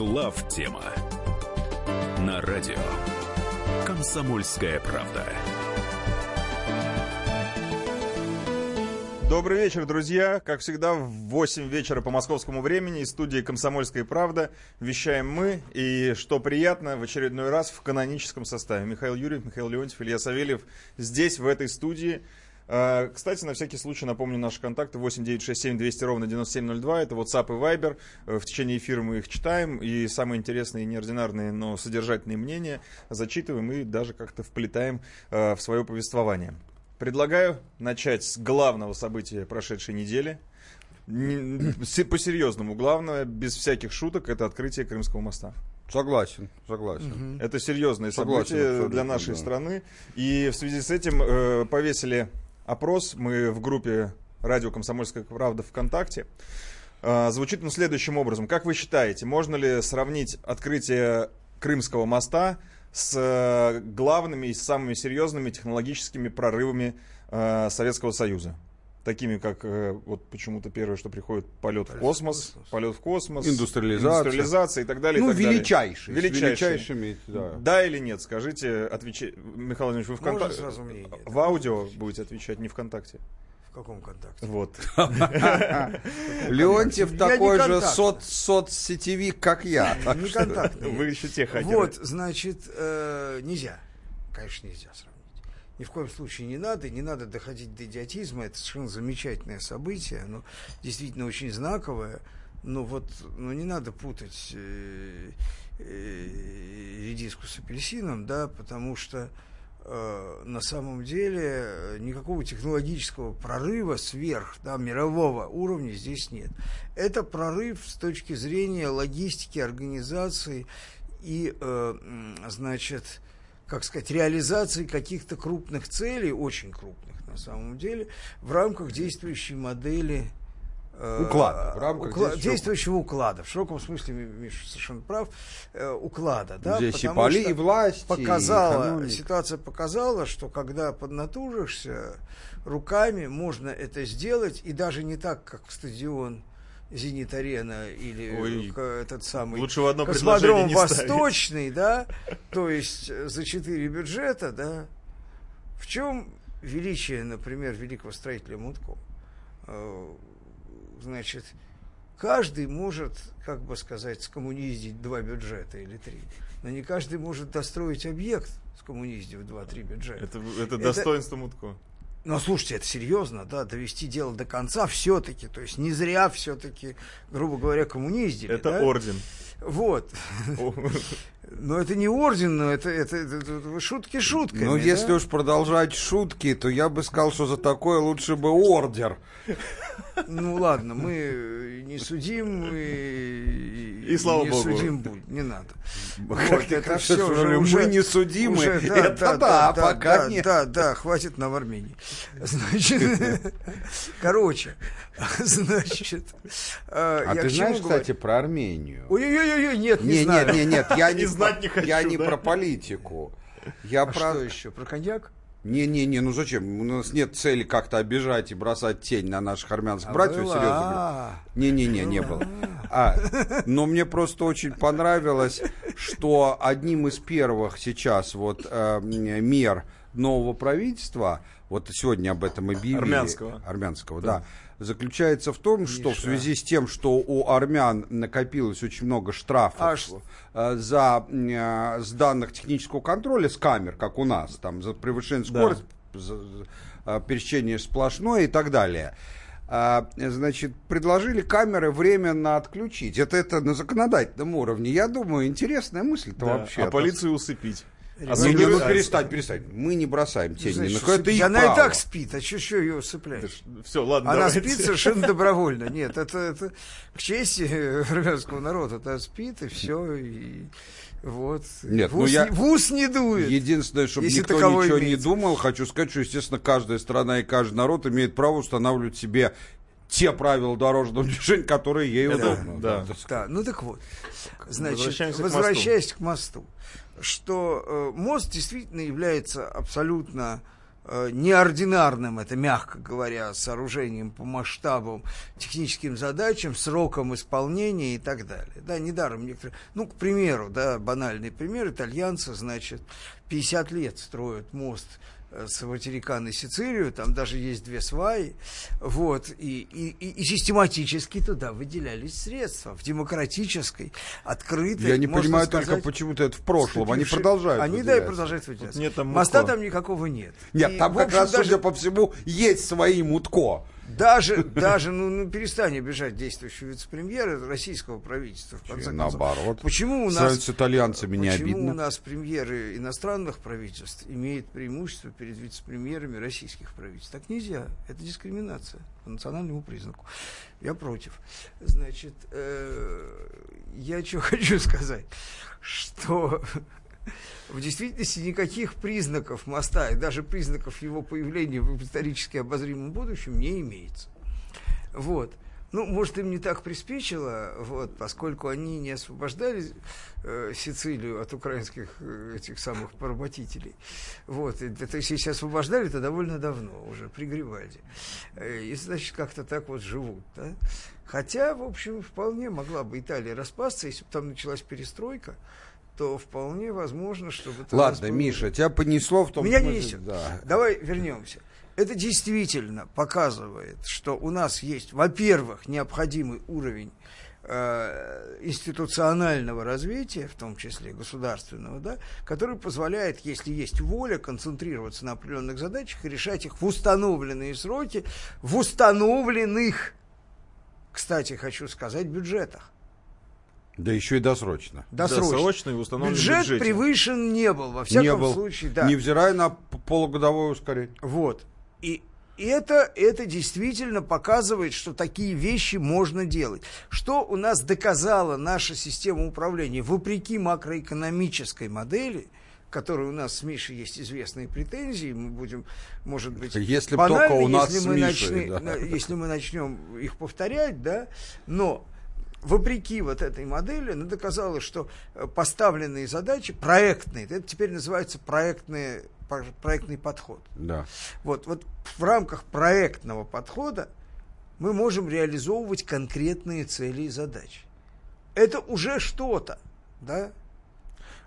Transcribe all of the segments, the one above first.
Главтема на радио «Комсомольская правда». Добрый вечер, друзья. Как всегда, в 8 вечера по московскому времени из студии «Комсомольская правда» вещаем мы. И, что приятно, в очередной раз в каноническом составе. Михаил Юрьев, Михаил Леонтьев, Илья Савельев здесь, в этой студии. Кстати, на всякий случай напомню наши контакты 8 967 200 ровно 9702. Это WhatsApp и Viber. В течение эфира мы их читаем. И самые интересные, неординарные, но содержательные мнения зачитываем и даже как-то вплетаем в свое повествование. Предлагаю начать с главного события прошедшей недели. По-серьезному, главное, без всяких шуток, это открытие Крымского моста. Согласен. Это серьезное событие для нашей страны. И в связи с этим повесили опрос мы в группе «Радио Комсомольская правда» ВКонтакте. Звучит он следующим образом. Как вы считаете, можно ли сравнить открытие Крымского моста с главными и самыми серьезными технологическими прорывами Советского Союза? Такими, как вот почему-то первое, что приходит, полет в космос, индустриализация и так далее. Величайшими. Да или нет, скажите, Михаил Ильич, вы ВКонтакте? В аудио будете отвечать, не ВКонтакте. В каком контакте? Вот. Леонтьев такой же соцсетевик, как я. Не контактный. Вы еще те хакеры. Вот, значит, нельзя. Конечно, нельзя сравнить. Ни в коем случае не надо доходить до идиотизма. Это совершенно замечательное событие. Оно действительно очень знаковое. Но вот не надо путать редиску с апельсином, да, потому что на самом деле никакого технологического прорыва сверх, да, мирового уровня здесь нет. Это прорыв с точки зрения логистики, организации и, значит, как сказать, реализации каких-то крупных целей, очень крупных на самом деле, в рамках действующей модели. Уклад. В рамках действующего уклада. В широком смысле, Миша совершенно прав. Уклада. Да? Здесь и поли, и власть, показала, и ситуация показала, что когда поднатужишься, руками можно это сделать, и даже не так, как стадион «Зенит Арена» или этот самый Космодром Восточный, да? То есть за 4 бюджета, да? В чем величие, например, великого строителя Мутко? Значит, каждый может, как бы сказать, скоммуниздить 2 бюджета или 3, но не каждый может достроить объект, скоммуниздив 2-3 бюджета. Это достоинство Мутко. Но слушайте, это серьезно, да, довести дело до конца все-таки, то есть не зря все-таки, грубо говоря, коммуниздили. Это да? Орден. Вот. Но это не орден, но это шутки шутками. Ну, если уж продолжать шутки, то я бы сказал, что за такое лучше бы ордер. Ну, ладно, мы не судим, и слава богу. Не надо. Вот, это все уже мы не судимы. Пока нет. Да, хватит нам Армении. Короче. А ты знаешь, кстати, про Армению? Ой-ой-ой, нет, не знаю. Нет, я не хочу. Я не про политику. Я про... Что еще, про коньяк? Не, ну зачем? У нас нет цели как-то обижать и бросать тень на наших армянских братьев. Серьезно. Не было. Но мне просто очень понравилось, что одним из первых сейчас вот мер нового правительства, вот сегодня об этом объявили. Армянского, да. Заключается в том, что в связи с тем, что у армян накопилось очень много штрафов с данных технического контроля, с камер, как у нас, там, за превышение скорости, за пересечение сплошное и так далее, значит, предложили камеры временно отключить. Это на законодательном уровне. Я думаю, интересная мысль-то вообще. А полицию усыпить. Перестань. Мы не бросаем тени. Она и так спит, а что ее усыпляешь? Все, ладно, она спит совершенно добровольно. Нет, это к чести армянского народа. Она спит, и все. И вот. Нет, в ус не дует. Единственное, чтобы никто ничего не думал, хочу сказать, что, естественно, каждая страна и каждый народ имеет право устанавливать себе те правила дорожного движения, которые ей удобны. Да, ну так вот. Значит, возвращаясь к мосту. Что мост действительно является абсолютно неординарным, это мягко говоря, сооружением по масштабам, техническим задачам, срокам исполнения и так далее. Да, недаром некоторые... Ну, к примеру, да, банальный пример, итальянцы, значит, 50 лет строят мост с материка на Сицилию, там даже есть две сваи, вот, и систематически туда выделялись средства в демократической, открытой... Я не понимаю, сказать, только почему-то это в прошлом, вступившие... они продолжают выделяться. Они, да, и продолжают выделяться. Вот там моста там никакого нет. Нет, и, там как раз, даже... судя по всему, есть свои Мутко. Даже, ну перестань обижать действующего вице-премьера российского правительства. В конце концов. Наоборот. Почему у нас, с итальянцами не обидно? Почему у нас премьеры иностранных правительств имеют преимущество перед вице-премьерами российских правительств? Так нельзя. Это дискриминация по национальному признаку. Я против. Значит, я что хочу сказать, что... В действительности никаких признаков моста и даже признаков его появления в исторически обозримом будущем не имеется. Вот. Ну, может, им не так приспичило, вот, поскольку они не освобождали Сицилию от украинских этих самых поработителей. Вот. И, то есть, если освобождали, то довольно давно, уже при Гривальде. И, значит, как-то так вот живут. Да? Хотя, в общем, вполне могла бы Италия распасться, если бы там началась перестройка, то вполне возможно, чтобы... Ладно, Миша, тебя понесло в том смысле... Меня не несет. Да. Давай вернемся. Это действительно показывает, что у нас есть, во-первых, необходимый уровень институционального развития, в том числе государственного, да, который позволяет, если есть воля, концентрироваться на определенных задачах и решать их в установленные сроки, в установленных, кстати, хочу сказать, бюджетах. Да еще и досрочно. Досрочно и установлен бюджет превышен не был, во всяком случае. Да. Невзирая на полугодовое ускорение. Вот. И это действительно показывает, что такие вещи можно делать. Что у нас доказала наша система управления, вопреки макроэкономической модели, которой у нас с Мишей есть известные претензии, мы будем, может быть, если банально, у нас если, мы Мишей, если мы начнем их повторять, да, но... Вопреки вот этой модели, она доказала, что поставленные задачи, проектные, это теперь называется проектный подход. Да. Вот в рамках проектного подхода мы можем реализовывать конкретные цели и задачи. Это уже что-то, да?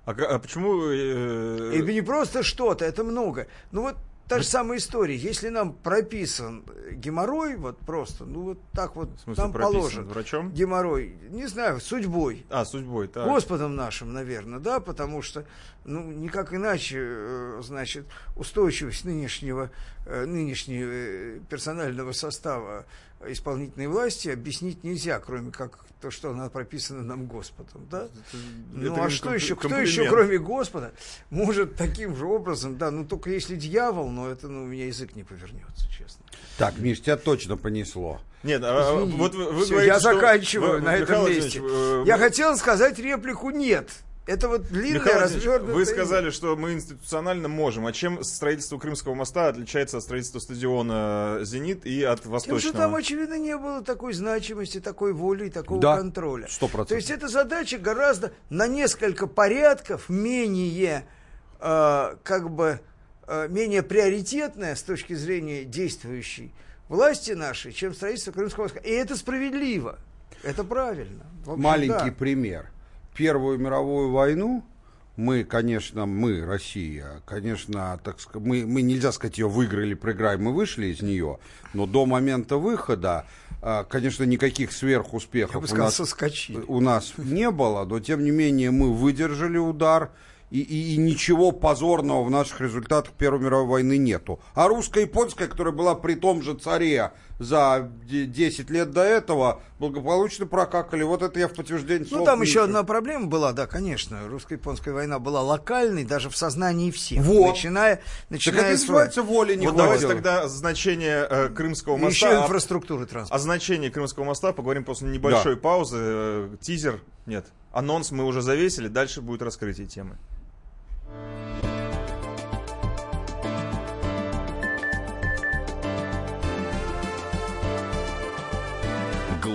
А почему... Это не просто что-то, это много. Ну вот та же самая история. Если нам прописан геморрой, вот просто, ну вот так вот, в смысле, нам положен врачом? Геморрой, не знаю, судьбой. Судьбой, да. Господом нашим, наверное, да, потому что, ну, никак иначе, значит, устойчивость нынешнего персонального состава исполнительной власти объяснить нельзя, кроме как то, что она прописана нам Господом, да? Ну, а что еще, кто еще, кроме Господа, может таким же образом, да, ну, только если дьявол, но это, ну, у меня язык не повернется, честно. Так, Миш, тебя точно понесло. Нет, извини, вот вы все, говорите, я заканчиваю на этом месте. Я хотел сказать реплику «нет». Это вот длинная, развернутая... Вы сказали, что мы институционально можем. А чем строительство Крымского моста отличается от строительства стадиона «Зенит» и от «Восточного»? Потому что там, очевидно, не было такой значимости, такой воли и такого контроля. 100%. То есть эта задача гораздо на несколько порядков менее, менее приоритетная с точки зрения действующей власти нашей, чем строительство Крымского моста. И это справедливо. Это правильно. Общем, маленький пример. Первую мировую войну мы, Россия, конечно, так сказать, мы нельзя сказать, ее выиграли, проиграли, мы вышли из нее, но до момента выхода, конечно, никаких сверхуспехов у нас не было, но тем не менее мы выдержали удар. И ничего позорного в наших результатах Первой мировой войны нету. А русско-японская, которая была при том же царе за 10 лет до этого, благополучно прокакали. Вот это я в подтверждение слов. Ну, там еще одна проблема была, да, конечно. Русско-японская война была локальной даже в сознании всех. Вот. Начиная так это называется воля не хватило. Вот давайте тогда значение Крымского моста. Еще инфраструктуры транспорта. О значении Крымского моста поговорим после небольшой паузы. Тизер, нет, анонс мы уже завесили. Дальше будет раскрытие темы.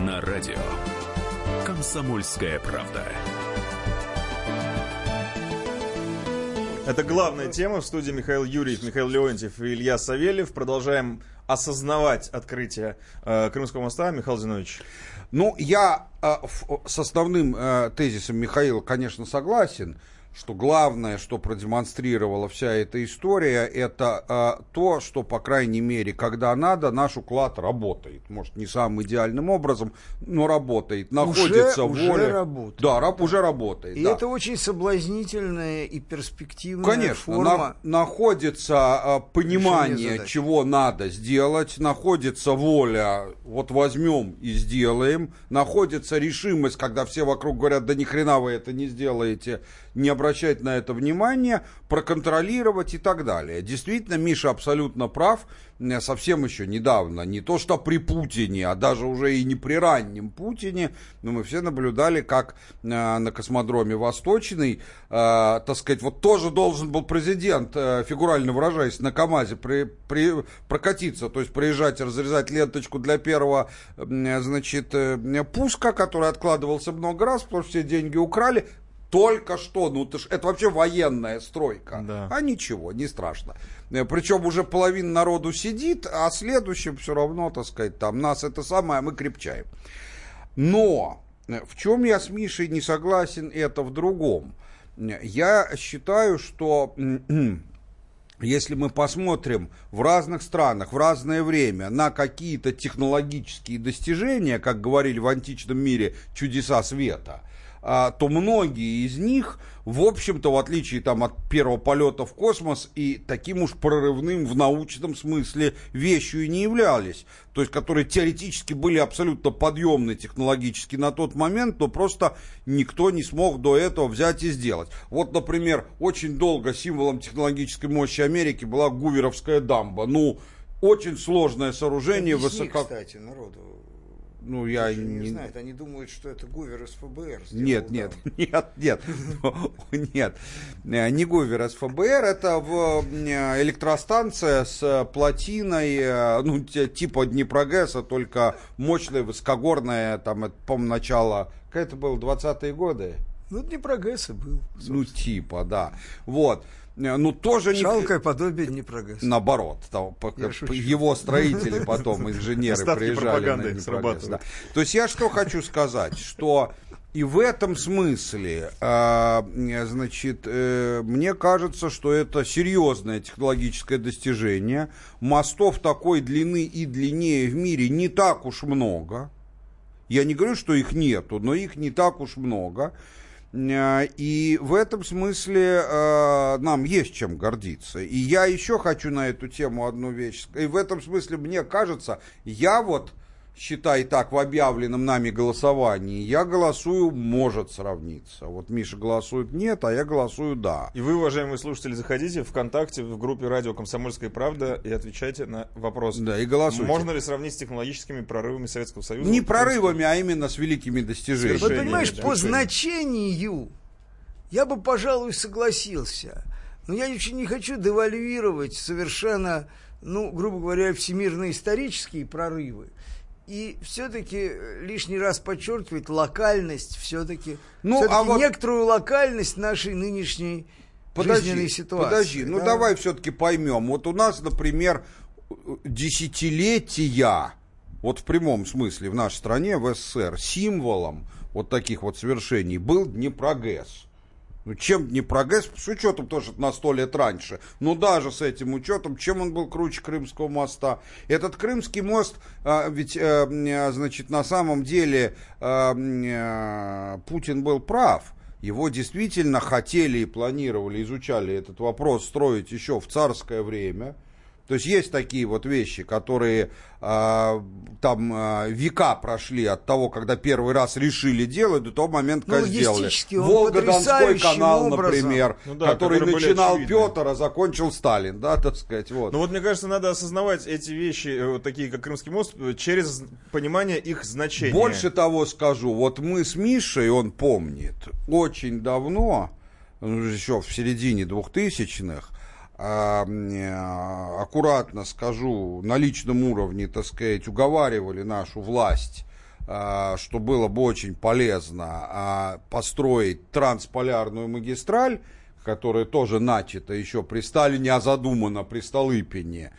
на радио «Комсомольская правда». Это главная тема. В студии Михаил Юрьев, Михаил Леонтьев и Илья Савельев. Продолжаем осознавать открытие Крымского моста. Михаил Зинович. Ну, я с основным тезисом Михаила, конечно, согласен, что главное, что продемонстрировала вся эта история, это то, что, по крайней мере, когда надо, наш уклад работает. Может, не самым идеальным образом, но работает. Находится воля. Работает. Да, уже работает. И да. Это очень соблазнительная и перспективная, конечно, форма. Конечно, находится понимание, чего надо сделать, находится воля, вот возьмем и сделаем, находится решимость, когда все вокруг говорят, да ни хрена вы это не сделаете, не обращать на это внимание, проконтролировать и так далее. Действительно, Миша абсолютно прав. Совсем еще недавно, не то что при Путине, а даже уже и не при раннем Путине, но мы все наблюдали, как на космодроме Восточный, так сказать, вот тоже должен был президент, фигурально выражаясь, на КАМАЗе прокатиться, то есть проезжать и разрезать ленточку для первого, значит, пуска, который откладывался много раз, потому что все деньги украли. Только что, ну это вообще военная стройка, да. А ничего, не страшно. Причем уже половина народу сидит, а следующим все равно, так сказать, там нас это самое, мы крепчаем. Но в чем я с Мишей не согласен, это в другом. Я считаю, что если мы посмотрим в разных странах в разное время на какие-то технологические достижения, как говорили в античном мире, чудеса света, то многие из них, в общем-то, в отличие там, от первого полета в космос, и таким уж прорывным в научном смысле вещью и не являлись. То есть, которые теоретически были абсолютно подъемны технологически на тот момент, но просто никто не смог до этого взять и сделать. Вот, например, очень долго символом технологической мощи Америки была Гуверовская дамба. Ну, очень сложное сооружение. Объясни, кстати, народу. Ну, я не знаю, они думают, что это Гувер из ФБР сделал. Нет. Не Гувер из ФБР, это электростанция с плотиной, ну, типа Днепрогэса, только мощная, высокогорная, там, это, по-моему, начало, как это было, 20-е годы? Ну, Днепрогэса был. Собственно. Ну, типа, да. Вот. Ну, тоже жалкое подобие Днепрогэса. Наоборот, там, его строители потом, инженеры, приезжали на Днепрогэс. Да. То есть я что хочу сказать, что и в этом смысле, значит, мне кажется, что это серьезное технологическое достижение. Мостов такой длины и длиннее в мире не так уж много. Я не говорю, что их нету, но их не так уж много. И в этом смысле нам есть чем гордиться. И я еще хочу на эту тему одну вещь. И в этом смысле, мне кажется, я вот, считай так, в объявленном нами голосовании, я голосую «может сравниться». Вот Миша голосует «нет», а я голосую «да». И вы, уважаемые слушатели, заходите в ВКонтакте, в группе «Радио Комсомольская правда» и отвечайте на вопрос. Да, и голосуйте. Можно ли сравнить с технологическими прорывами Советского Союза? Не прорывами, а именно с великими достижениями. Вот понимаешь, по значению я бы, пожалуй, согласился. Но я еще не хочу девальвировать совершенно, ну, грубо говоря, всемирно-исторические прорывы. И все-таки лишний раз подчеркивает локальность, все-таки, ну, а вот некоторую локальность нашей нынешней жизненной ситуации. Подожди, да? Ну давай все-таки поймем. Вот у нас, например, десятилетия, вот в прямом смысле в нашей стране, в СССР, символом вот таких вот свершений был Днепрогэс. Ну, чем Днепрогэс, с учетом тоже, что это на 100 лет раньше, но даже с этим учетом, чем он был круче Крымского моста? Этот Крымский мост, ведь, значит, на самом деле Путин был прав. Его действительно хотели и планировали, изучали этот вопрос строить еще в царское время. То есть есть такие вот вещи, которые века прошли от того, когда первый раз решили делать, до того момента, как сделали. Волгодонской канал, например, который начинал Петр, а закончил Сталин, да, так сказать. Вот. Ну вот, мне кажется, надо осознавать эти вещи, вот такие как Крымский мост, через понимание их значения. Больше того скажу, вот мы с Мишей, он помнит, очень давно, еще в середине 2000-х, аккуратно скажу, на личном уровне, так сказать, уговаривали нашу власть, что было бы очень полезно построить Трансполярную магистраль, которая тоже начата еще при Сталине, а задумана при Столыпине,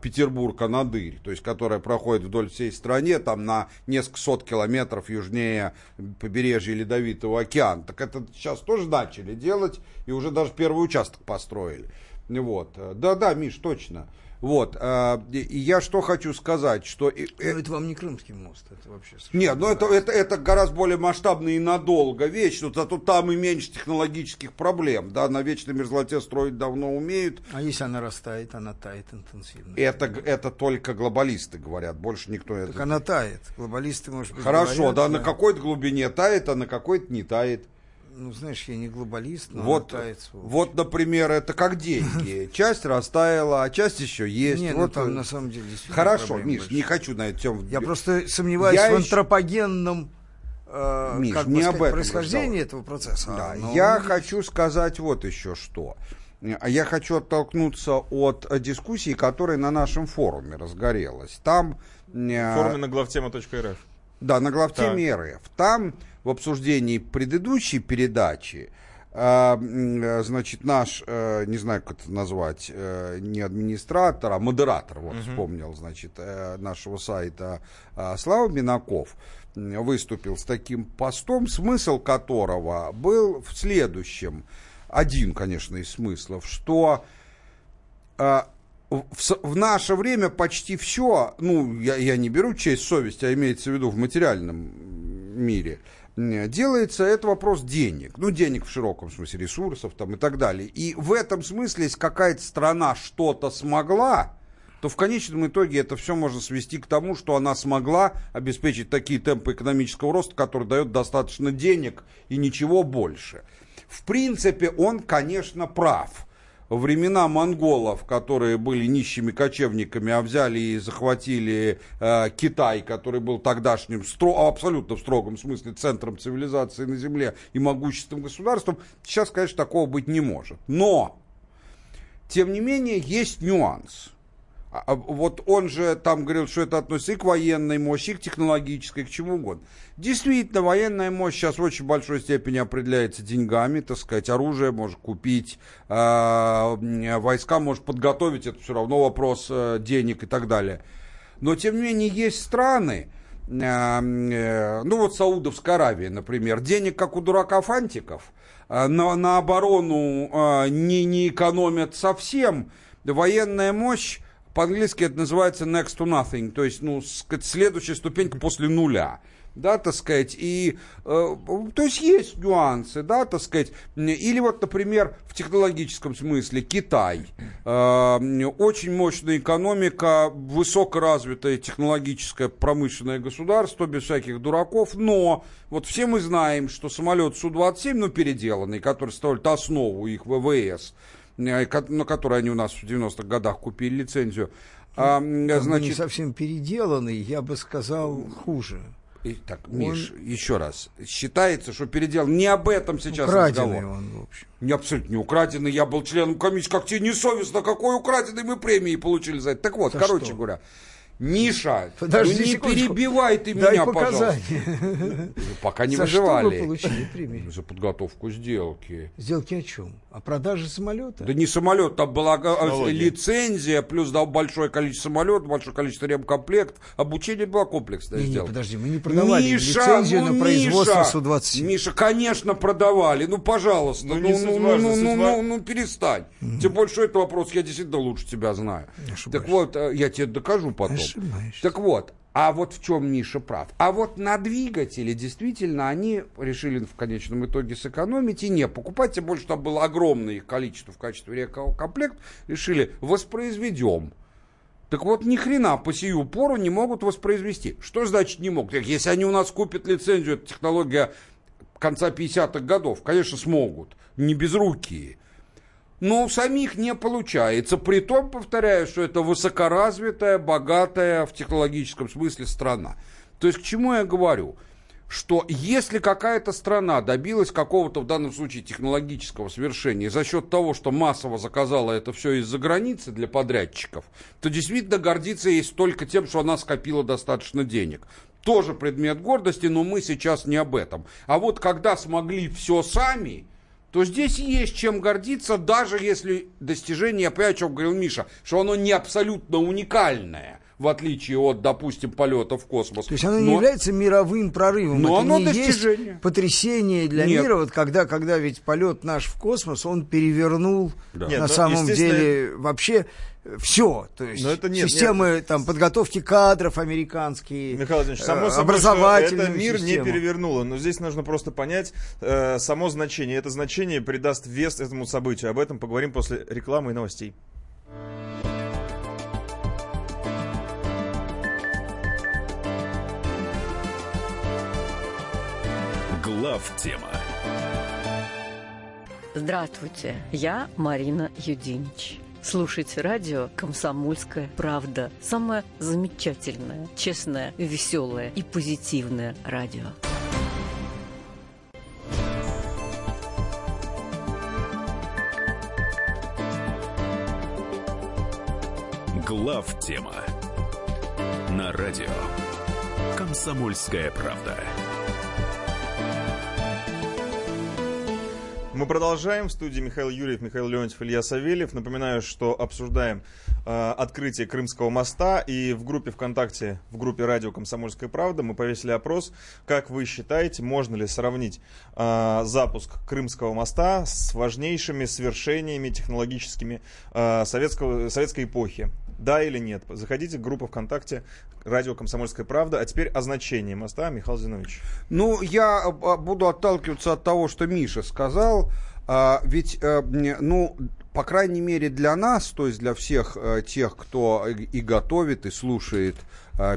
Петербург-Анадырь, то есть которая проходит вдоль всей страны, там на несколько сот километров южнее побережья Ледовитого океана. Так это сейчас тоже начали делать и уже даже первый участок построили. Вот. Да-да, Миш, точно. Вот. И я что хочу сказать, что... Но это вам не Крымский мост, это вообще... Нет, ну это гораздо более масштабно и надолго вещь, но зато там и меньше технологических проблем, да, на вечной мерзлоте строить давно умеют. А если она растает, она тает интенсивно. Это только глобалисты говорят, больше никто... Так это... она тает, глобалисты, может быть, хорошо, говорят, да, на какой-то глубине тает, а на какой-то не тает. Ну, знаешь, я не глобалист, но вот, растает. Вот, например, это как деньги. Часть растаяла, а часть еще есть. Нет, вот там на самом деле... Хорошо, Миш, больше не хочу на эту тему... Я просто сомневаюсь в антропогенном происхождении этого процесса. Да, но... Я хочу сказать вот еще что. Я хочу оттолкнуться от дискуссии, которая на нашем форуме разгорелась. Там... Форуме на главтема.рф. Да, на главтеме РФ. Там... В обсуждении предыдущей передачи, значит, наш, не знаю, как это назвать, не администратор, а модератор, вот вспомнил, значит, нашего сайта Слава Минаков, выступил с таким постом, смысл которого был в следующем. Один, конечно, из смыслов, что... В наше время почти все, ну, я не беру честь совести, а имеется в виду в материальном мире, делается, это вопрос денег. Ну, денег в широком смысле, ресурсов там и так далее. И в этом смысле, если какая-то страна что-то смогла, то в конечном итоге это все можно свести к тому, что она смогла обеспечить такие темпы экономического роста, которые дают достаточно денег и ничего больше. В принципе, он, конечно, прав. Времена монголов, которые были нищими кочевниками, а взяли и захватили Китай, который был тогдашним, абсолютно в строгом смысле, центром цивилизации на земле и могущественным государством, сейчас, конечно, такого быть не может. Но, тем не менее, есть нюанс. Вот он же там говорил, что это относится и к военной мощи, и к технологической, и к чему угодно. Действительно, военная мощь сейчас в очень большой степени определяется деньгами, так сказать, оружие можешь купить, войска можешь подготовить, это все равно вопрос денег и так далее. Но, тем не менее, есть страны, ну вот Саудовская Аравия, например, денег как у дурака фантиков, на оборону не экономят совсем, военная мощь, по-английски это называется next to nothing, то есть, ну, следующая ступенька после нуля, да, так сказать, и, то есть, есть нюансы, да, так сказать, или вот, например, в технологическом смысле Китай, очень мощная экономика, высокоразвитое технологическое промышленное государство, без всяких дураков, но вот все мы знаем, что самолет Су-27, ну, переделанный, который ставит основу их ВВС, на которые они у нас в 90-х годах купили лицензию. Значит, не совсем переделанный, я бы сказал, хуже. Так, Миш, еще раз. Считается, что переделан. Не об этом сейчас разговор. Украденный он, в общем. Не, абсолютно не украденный. Я был членом комиссии. Как тебе несовестно, какой украденный, мы премии получили за это. Так вот, короче говоря. Миша, подожди, ну не секундочку. Перебивай ты меня, пожалуйста. Пока не выживали. Что вы получили премию? За подготовку сделки. Сделки о чем? О продаже самолета? Да не самолет, там была лицензия, плюс дал большое количество самолетов, большое количество ремкомплект. Обучение было комплексное сделка. Подожди, мы не продавали лицензию на производство Су-27. Миша, конечно, продавали. Ну, пожалуйста, ну перестань. Тем больше, это вопрос, я действительно лучше тебя знаю. Так вот, я тебе докажу потом. ошибаешься. Так вот, а вот в чем Миша прав. А вот на двигатели действительно они решили в конечном итоге сэкономить и не покупать. Тем более, что там было огромное их количество в качестве реаккомплект. Решили, воспроизведем. Так вот, ни хрена по сию пору не могут воспроизвести. Что значит не могут? Если они у нас купят лицензию, это технология конца 50-х годов. Конечно, смогут. Не безрукие. Но у самих не получается. Притом, повторяю, что это высокоразвитая, богатая в технологическом смысле страна. То есть, к чему я говорю? Что если какая-то страна добилась какого-то, в данном случае, технологического свершения за счет того, что массово заказала это все из-за границы для подрядчиков, то действительно гордиться есть только тем, что она скопила достаточно денег. Тоже предмет гордости, но мы сейчас не об этом. А вот когда смогли все сами, то здесь есть чем гордиться, даже если достижение, я понимаю, о чем говорил Миша, что оно не абсолютно уникальное. В отличие от, допустим, полета в космос. То есть оно не является мировым прорывом. Но это оно не достижение. Есть потрясение для мира. Вот когда ведь полет наш в космос, он перевернул на самом деле вообще все. То есть системы подготовки кадров американские, Михаил Ильич, само собой, образовательные системы. Это мир не перевернуло. Но здесь нужно просто понять само значение. Это значение придаст вес этому событию. Об этом поговорим после рекламы и новостей. Главтема. Здравствуйте, я Марина Юдинич. Слушайте радио «Комсомольская правда». Самое замечательное, честное, веселое и позитивное радио. Главтема. На радио «Комсомольская правда». Мы продолжаем. В студии Михаил Юрьев, Михаил Леонтьев, Илья Савельев. Напоминаю, что обсуждаем открытие Крымского моста. И в группе ВКонтакте, в группе радио «Комсомольская правда» мы повесили опрос. Как вы считаете, можно ли сравнить запуск Крымского моста с важнейшими свершениями технологическими советской эпохи? Да или нет? Заходите в группу ВКонтакте «Радио Комсомольская правда». А теперь о значении моста, Михаил Зинович. Ну, я буду отталкиваться от того, что Миша сказал. Ведь, по крайней мере, для нас, то есть для всех тех, кто и готовит, и слушает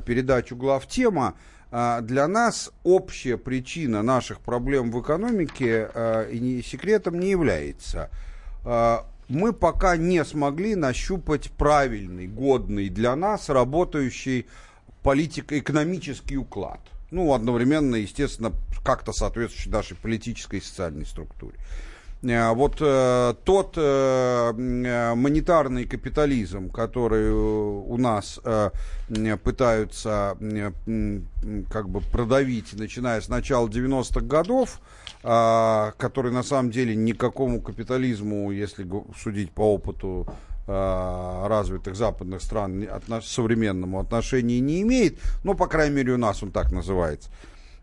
передачу «Главтема», для нас общая причина наших проблем в экономике секретом не является. Мы пока не смогли нащупать правильный, годный для нас работающий политико-экономический уклад. Одновременно, естественно, как-то соответствующий нашей политической и социальной структуре. Вот тот монетарный капитализм, который у нас пытаются продавить, начиная с начала 90-х годов, который на самом деле никакому капитализму, если судить по опыту развитых западных стран, современному отношения не имеет, но, по крайней мере, у нас он так называется.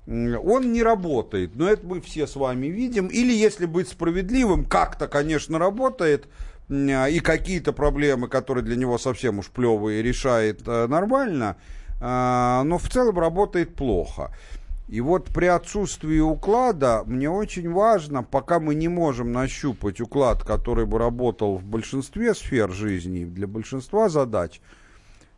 Он не работает, но это мы все с вами видим. Или, если быть справедливым, как-то, конечно, работает, и какие-то проблемы, которые для него совсем уж плевые, решает нормально, но в целом работает плохо. И вот при отсутствии уклада мне очень важно, пока мы не можем нащупать уклад, который бы работал в большинстве сфер жизни, для большинства задач,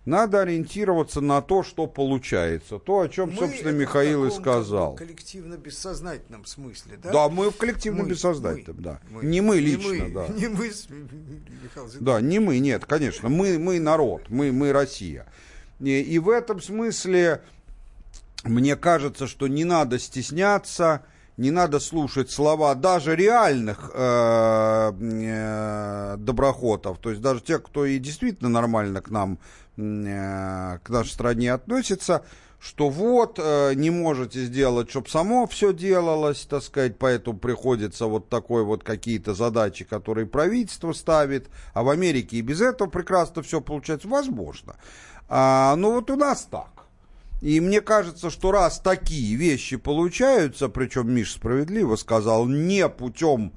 надо ориентироваться на то, что получается. То, о чем, собственно, Михаил и сказал. Мы в коллективно-бессознательном смысле, да? Да, мы в коллективно-бессознательном, да. Не мы лично, да. Не мы, Михаил Зинович. Да, не мы, нет, конечно. Мы народ, мы Россия. И в этом смысле мне кажется, что не надо стесняться, не надо слушать слова даже реальных доброхотов, то есть даже тех, кто и действительно нормально к нам, к нашей стране относится, что не можете сделать, чтобы само все делалось, так сказать, поэтому приходится какие-то задачи, которые правительство ставит, а в Америке и без этого прекрасно все получается, возможно. Но у нас так. И мне кажется, что раз такие вещи получаются, причем Миша справедливо сказал, не путем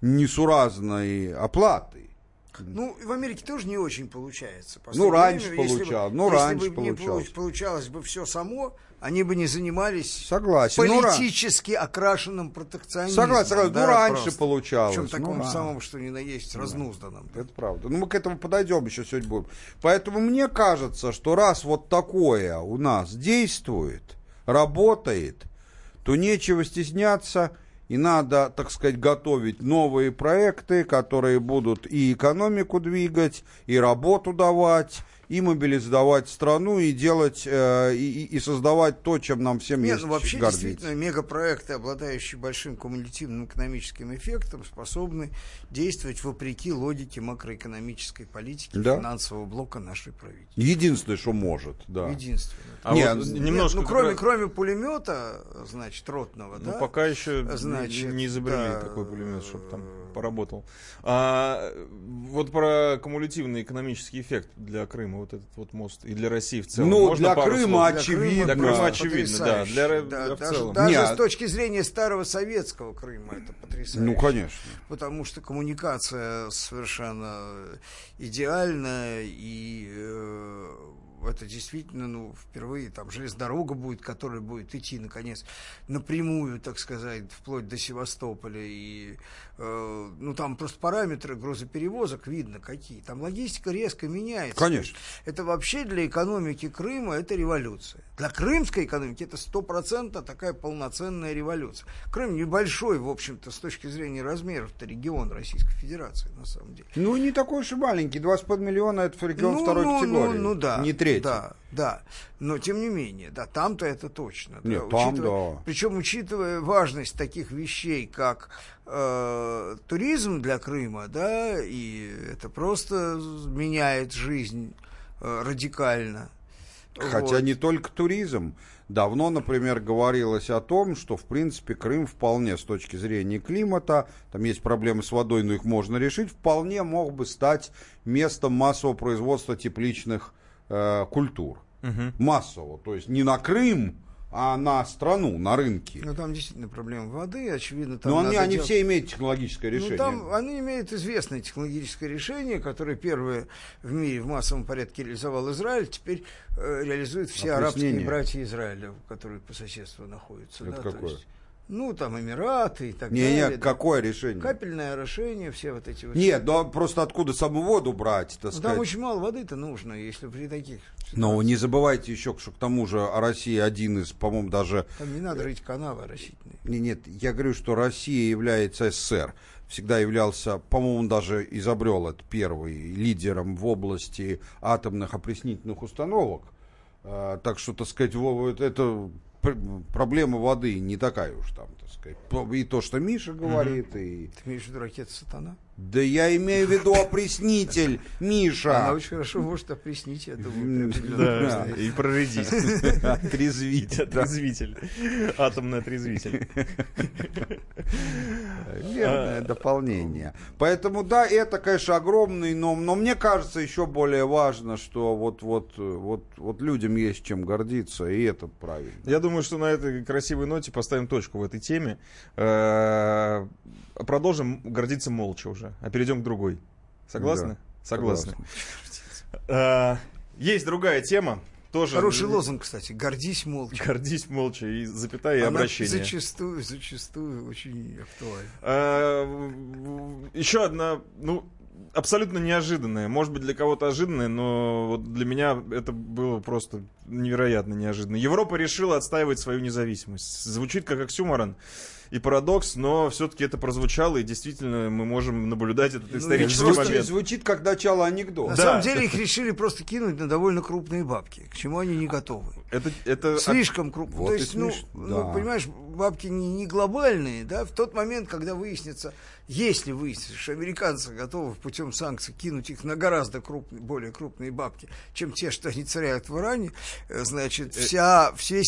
несуразной оплаты, Ну, в Америке тоже не очень получается. Ну, раньше получалось. Если бы получалось бы все само, они бы не занимались политически окрашенным протекционизмом. Согласен. Да, ну, раньше просто получалось. Причем таком самом, что ни на есть, разнузданном. Это правда. Ну, мы к этому подойдем еще сегодня будем. Поэтому мне кажется, что раз вот такое у нас действует, работает, то нечего стесняться. И надо, так сказать, готовить новые проекты, которые будут и экономику двигать, и работу давать, и мобилизовать страну, и делать, и создавать то, чем нам всем есть гордиться. Вообще, действительно, мегапроекты, обладающие большим кумулятивным экономическим эффектом, способны действовать вопреки логике макроэкономической политики, да, финансового блока нашей правительства. Единственное, что может, да. Единственное. А нет, вот немножко... нет, ну, кроме пулемета, значит, ротного, ну, да? Пока еще... не изобрели такой пулемет, чтобы там поработал. Вот про кумулятивный экономический эффект для Крыма, вот этот вот мост, и для России в целом. Ну, для Крыма очевидно. Для Крыма очевидно, да. Для в целом. Даже с точки зрения старого советского Крыма это потрясающе. Ну, конечно. Потому что коммуникация совершенно идеальна, и это действительно, ну, впервые там железнодорога будет, которая будет идти, наконец, напрямую, так сказать, вплоть до Севастополя. И, ну, там просто параметры грузоперевозок видно какие. Там логистика резко меняется. Конечно. Это вообще для экономики Крыма это революция. Для крымской экономики это 100% такая полноценная революция. Крым небольшой, в общем-то, с точки зрения размеров-то регион Российской Федерации, на самом деле. Ну, не такой уж и маленький. 25 миллиона это регион второй категории. Ну, да. Не третий. Да, да, но тем не менее, да, там-то это точно. Нет, да, там, учитывая, да. Причем, учитывая важность таких вещей, как туризм для Крыма, да, и это просто меняет жизнь радикально. Хотя вот не только туризм. Давно, например, говорилось о том, что, в принципе, Крым вполне, с точки зрения климата, там есть проблемы с водой, но их можно решить, вполне мог бы стать местом массового производства тепличных культур. Массово. То есть не на Крым, а на страну, на рынки. Ну, там действительно проблема воды, очевидно. Там но они все имеют технологическое решение. Ну, там они имеют известное технологическое решение, которое первое в мире в массовом порядке реализовал Израиль, теперь реализуют все арабские братья Израиля, которые по соседству находятся. Это да, какое? То есть, ну, там, Эмираты и так далее. Нет, какое решение? Капельное решение, все вот эти вот... Нет, да просто откуда саму воду брать, так сказать? Там очень мало воды-то нужно, если при таких... Но не забывайте еще, что к тому же Россия один из, по-моему, даже... Там не надо рыть каналы растительные. Нет, я говорю, что Россия является СССР. Всегда являлся, по-моему, даже изобрел это первый лидером в области атомных опреснительных установок. Так что, так сказать, вот это... Проблема воды не такая уж там, так сказать. И то, что Миша говорит, и... Ты имеешь в виду ракета «Сатана»? Да я имею в виду опреснитель, Миша. Она очень хорошо может опреснить, я думаю. Да, и проредить. Отрезвить. Отрезвитель. Атомный отрезвитель. Верное дополнение. Поэтому, да, это, конечно, огромный, но мне кажется, еще более важно, что вот людям есть чем гордиться, и это правильно. Я думаю, что на этой красивой ноте поставим точку в этой теме. Продолжим гордиться молча уже, а перейдем к другой. Согласны? Да, согласны. Есть другая тема. Тоже... Хороший лозунг, кстати. Гордись молча. Гордись молча и запятая, и обращение. Зачастую очень актуально. Еще одна, ну, абсолютно неожиданная. Может быть, для кого-то ожиданная, но вот для меня это было просто невероятно неожиданно. Европа решила отстаивать свою независимость. Звучит как оксюморон и парадокс, но все-таки это прозвучало, и действительно мы можем наблюдать этот исторический момент. Звучит как начало анекдота. На самом деле их решили просто кинуть на довольно крупные бабки, к чему они не готовы. Это слишком крупные. Вот. То есть, понимаешь, бабки не глобальные, да, в тот момент, когда выяснится, если выяснится, что американцы готовы путем санкций кинуть их на гораздо более крупные бабки, чем те, что они царяют в Иране, значит, весь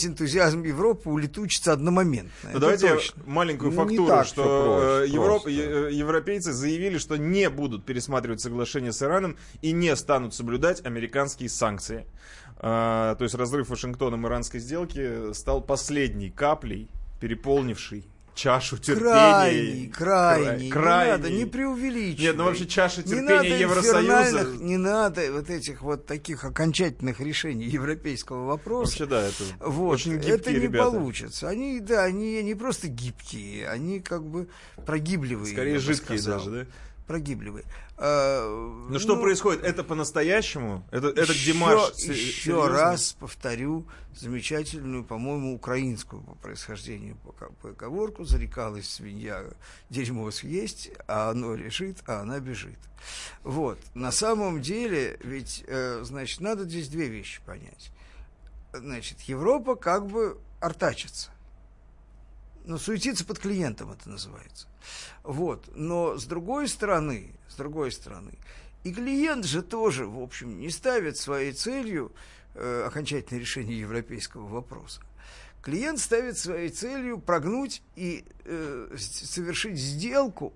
энтузиазм Европы улетучится одномоментно. Ну, давайте точно. Маленькую фактуру, что европейцы заявили, что не будут пересматривать соглашение с Ираном и не станут соблюдать американские санкции. То есть разрыв Вашингтоном иранской сделки стал последней каплей, переполнившей чашу терпения. Крайний. Не надо, не преувеличивай. Нет, ну вообще чаша терпения Евросоюза. Не надо вот этих вот таких окончательных решений европейского вопроса. Вообще, да, это вот, очень гибкие ребята. Это не получится. Они, да, они не просто гибкие, они как бы прогибливые. Скорее жидкие даже, да? Прогибливые. Ну что происходит? Это по-настоящему? Это демарш? Еще раз повторю замечательную, по-моему, украинскую по происхождению поговорку. Зарекалась свинья дерьмо съесть, а оно лежит, а она бежит. Вот. На самом деле, ведь, значит, надо здесь две вещи понять. Значит, Европа как бы артачится. Ну, суетиться под клиентом это называется. Вот. Но с другой стороны, и клиент же тоже, в общем, не ставит своей целью окончательное решение европейского вопроса. Клиент ставит своей целью прогнуть и совершить сделку,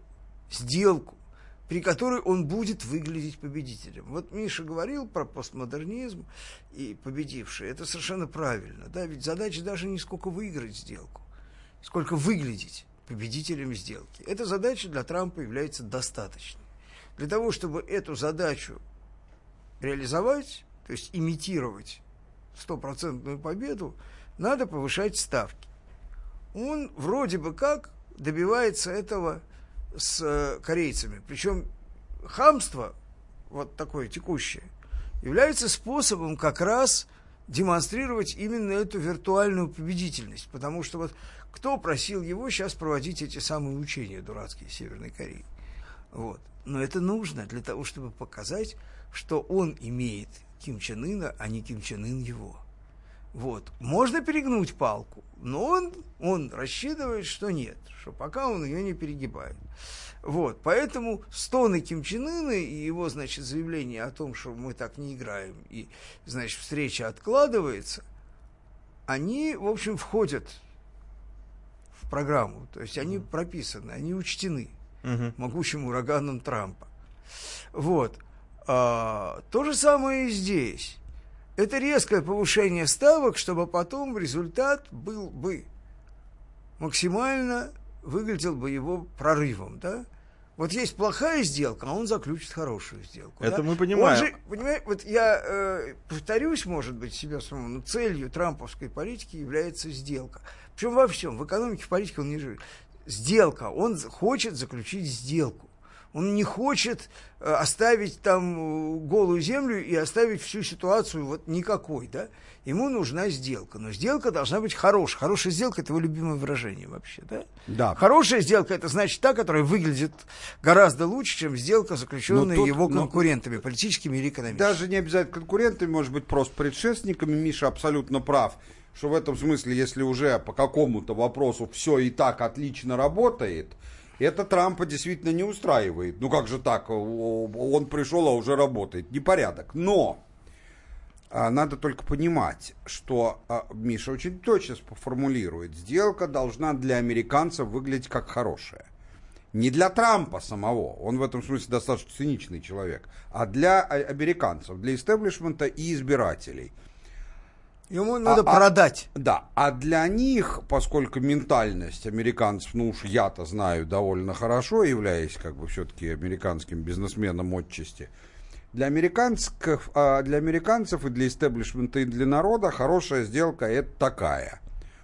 при которой он будет выглядеть победителем. Вот Миша говорил про постмодернизм и победивший. Это совершенно правильно. Да? Ведь задача даже не сколько выиграть сделку, сколько выглядеть победителем сделки. Эта задача для Трампа является достаточной. Для того, чтобы эту задачу реализовать, то есть имитировать 100% победу, надо повышать ставки. Он вроде бы как добивается этого с корейцами. Причем хамство, вот такое текущее, является способом как раз демонстрировать именно эту виртуальную победительность. Потому что вот кто просил его сейчас проводить эти самые учения дурацкие Северной Кореи? Вот. Но это нужно для того, чтобы показать, что он имеет Ким Чен Ына, а не Ким Чен Ын его. Вот. Можно перегнуть палку, но он рассчитывает, что нет, что пока он ее не перегибает. Вот. Поэтому стоны Ким Чен Ына и его, значит, заявление о том, что мы так не играем, и, значит, встреча откладывается, они, в общем, входят в программу. То есть они прописаны, они учтены могучим ураганом Трампа. Вот. То же самое и здесь. Это резкое повышение ставок, чтобы потом результат был бы максимально, выглядел бы его прорывом, да? Вот есть плохая сделка, а он заключит хорошую сделку. Это да? Мы понимаем. Он же, понимаете, вот я повторюсь, может быть, себя самому, но целью трамповской политики является сделка. Причем во всем, в экономике, в политике он не живет. Сделка, он хочет заключить сделку. Он не хочет оставить там голую землю и оставить всю ситуацию вот никакой, да? Ему нужна сделка, но сделка должна быть хорошая. Хорошая сделка – это его любимое выражение вообще, да? Да. Хорошая сделка – это значит та, которая выглядит гораздо лучше, чем сделка, заключенная его конкурентами, политическими или экономическими. Даже не обязательно конкурентами, может быть, просто предшественниками. Миша абсолютно прав, что в этом смысле, если уже по какому-то вопросу все и так отлично работает, это Трампа действительно не устраивает. Ну как же так? Он пришел, а уже работает. Непорядок. Но надо только понимать, что Миша очень точно сформулирует. Сделка должна для американцев выглядеть как хорошая. Не для Трампа самого. Он в этом смысле достаточно циничный человек. А для американцев, для истеблишмента и избирателей. Ему надо продать. Да, а для них, поскольку ментальность американцев, ну уж я-то знаю довольно хорошо, являясь как бы все-таки американским бизнесменом отчасти, для американцев и для истеблишмента, и для народа хорошая сделка это такая.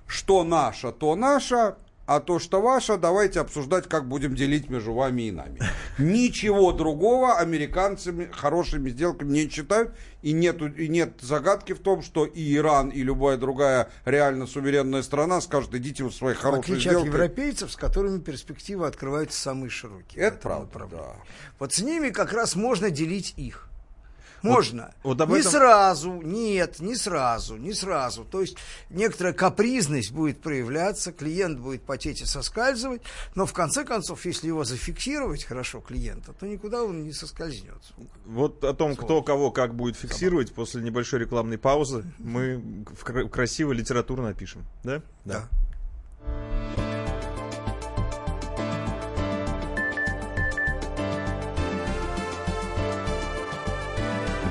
Что наше, то наше, а то, что ваше, давайте обсуждать, как будем делить между вами и нами. Ничего другого американцы хорошими сделками не считают, и нет загадки в том, что и Иран, и любая другая реально суверенная страна скажет, идите в свои хорошие сделки. В отличие от европейцев, с которыми перспективы открываются самые широкие. Это правда, да. Вот с ними как раз можно делить их. Можно. Вот не этом... сразу, нет, не сразу. То есть некоторая капризность будет проявляться, клиент будет потеть и соскальзывать, но в конце концов, если его зафиксировать хорошо, клиента, то никуда он не соскользнет. Вот о том, кто кого как будет фиксировать, после небольшой рекламной паузы мы красиво литературно опишем. Да? Да.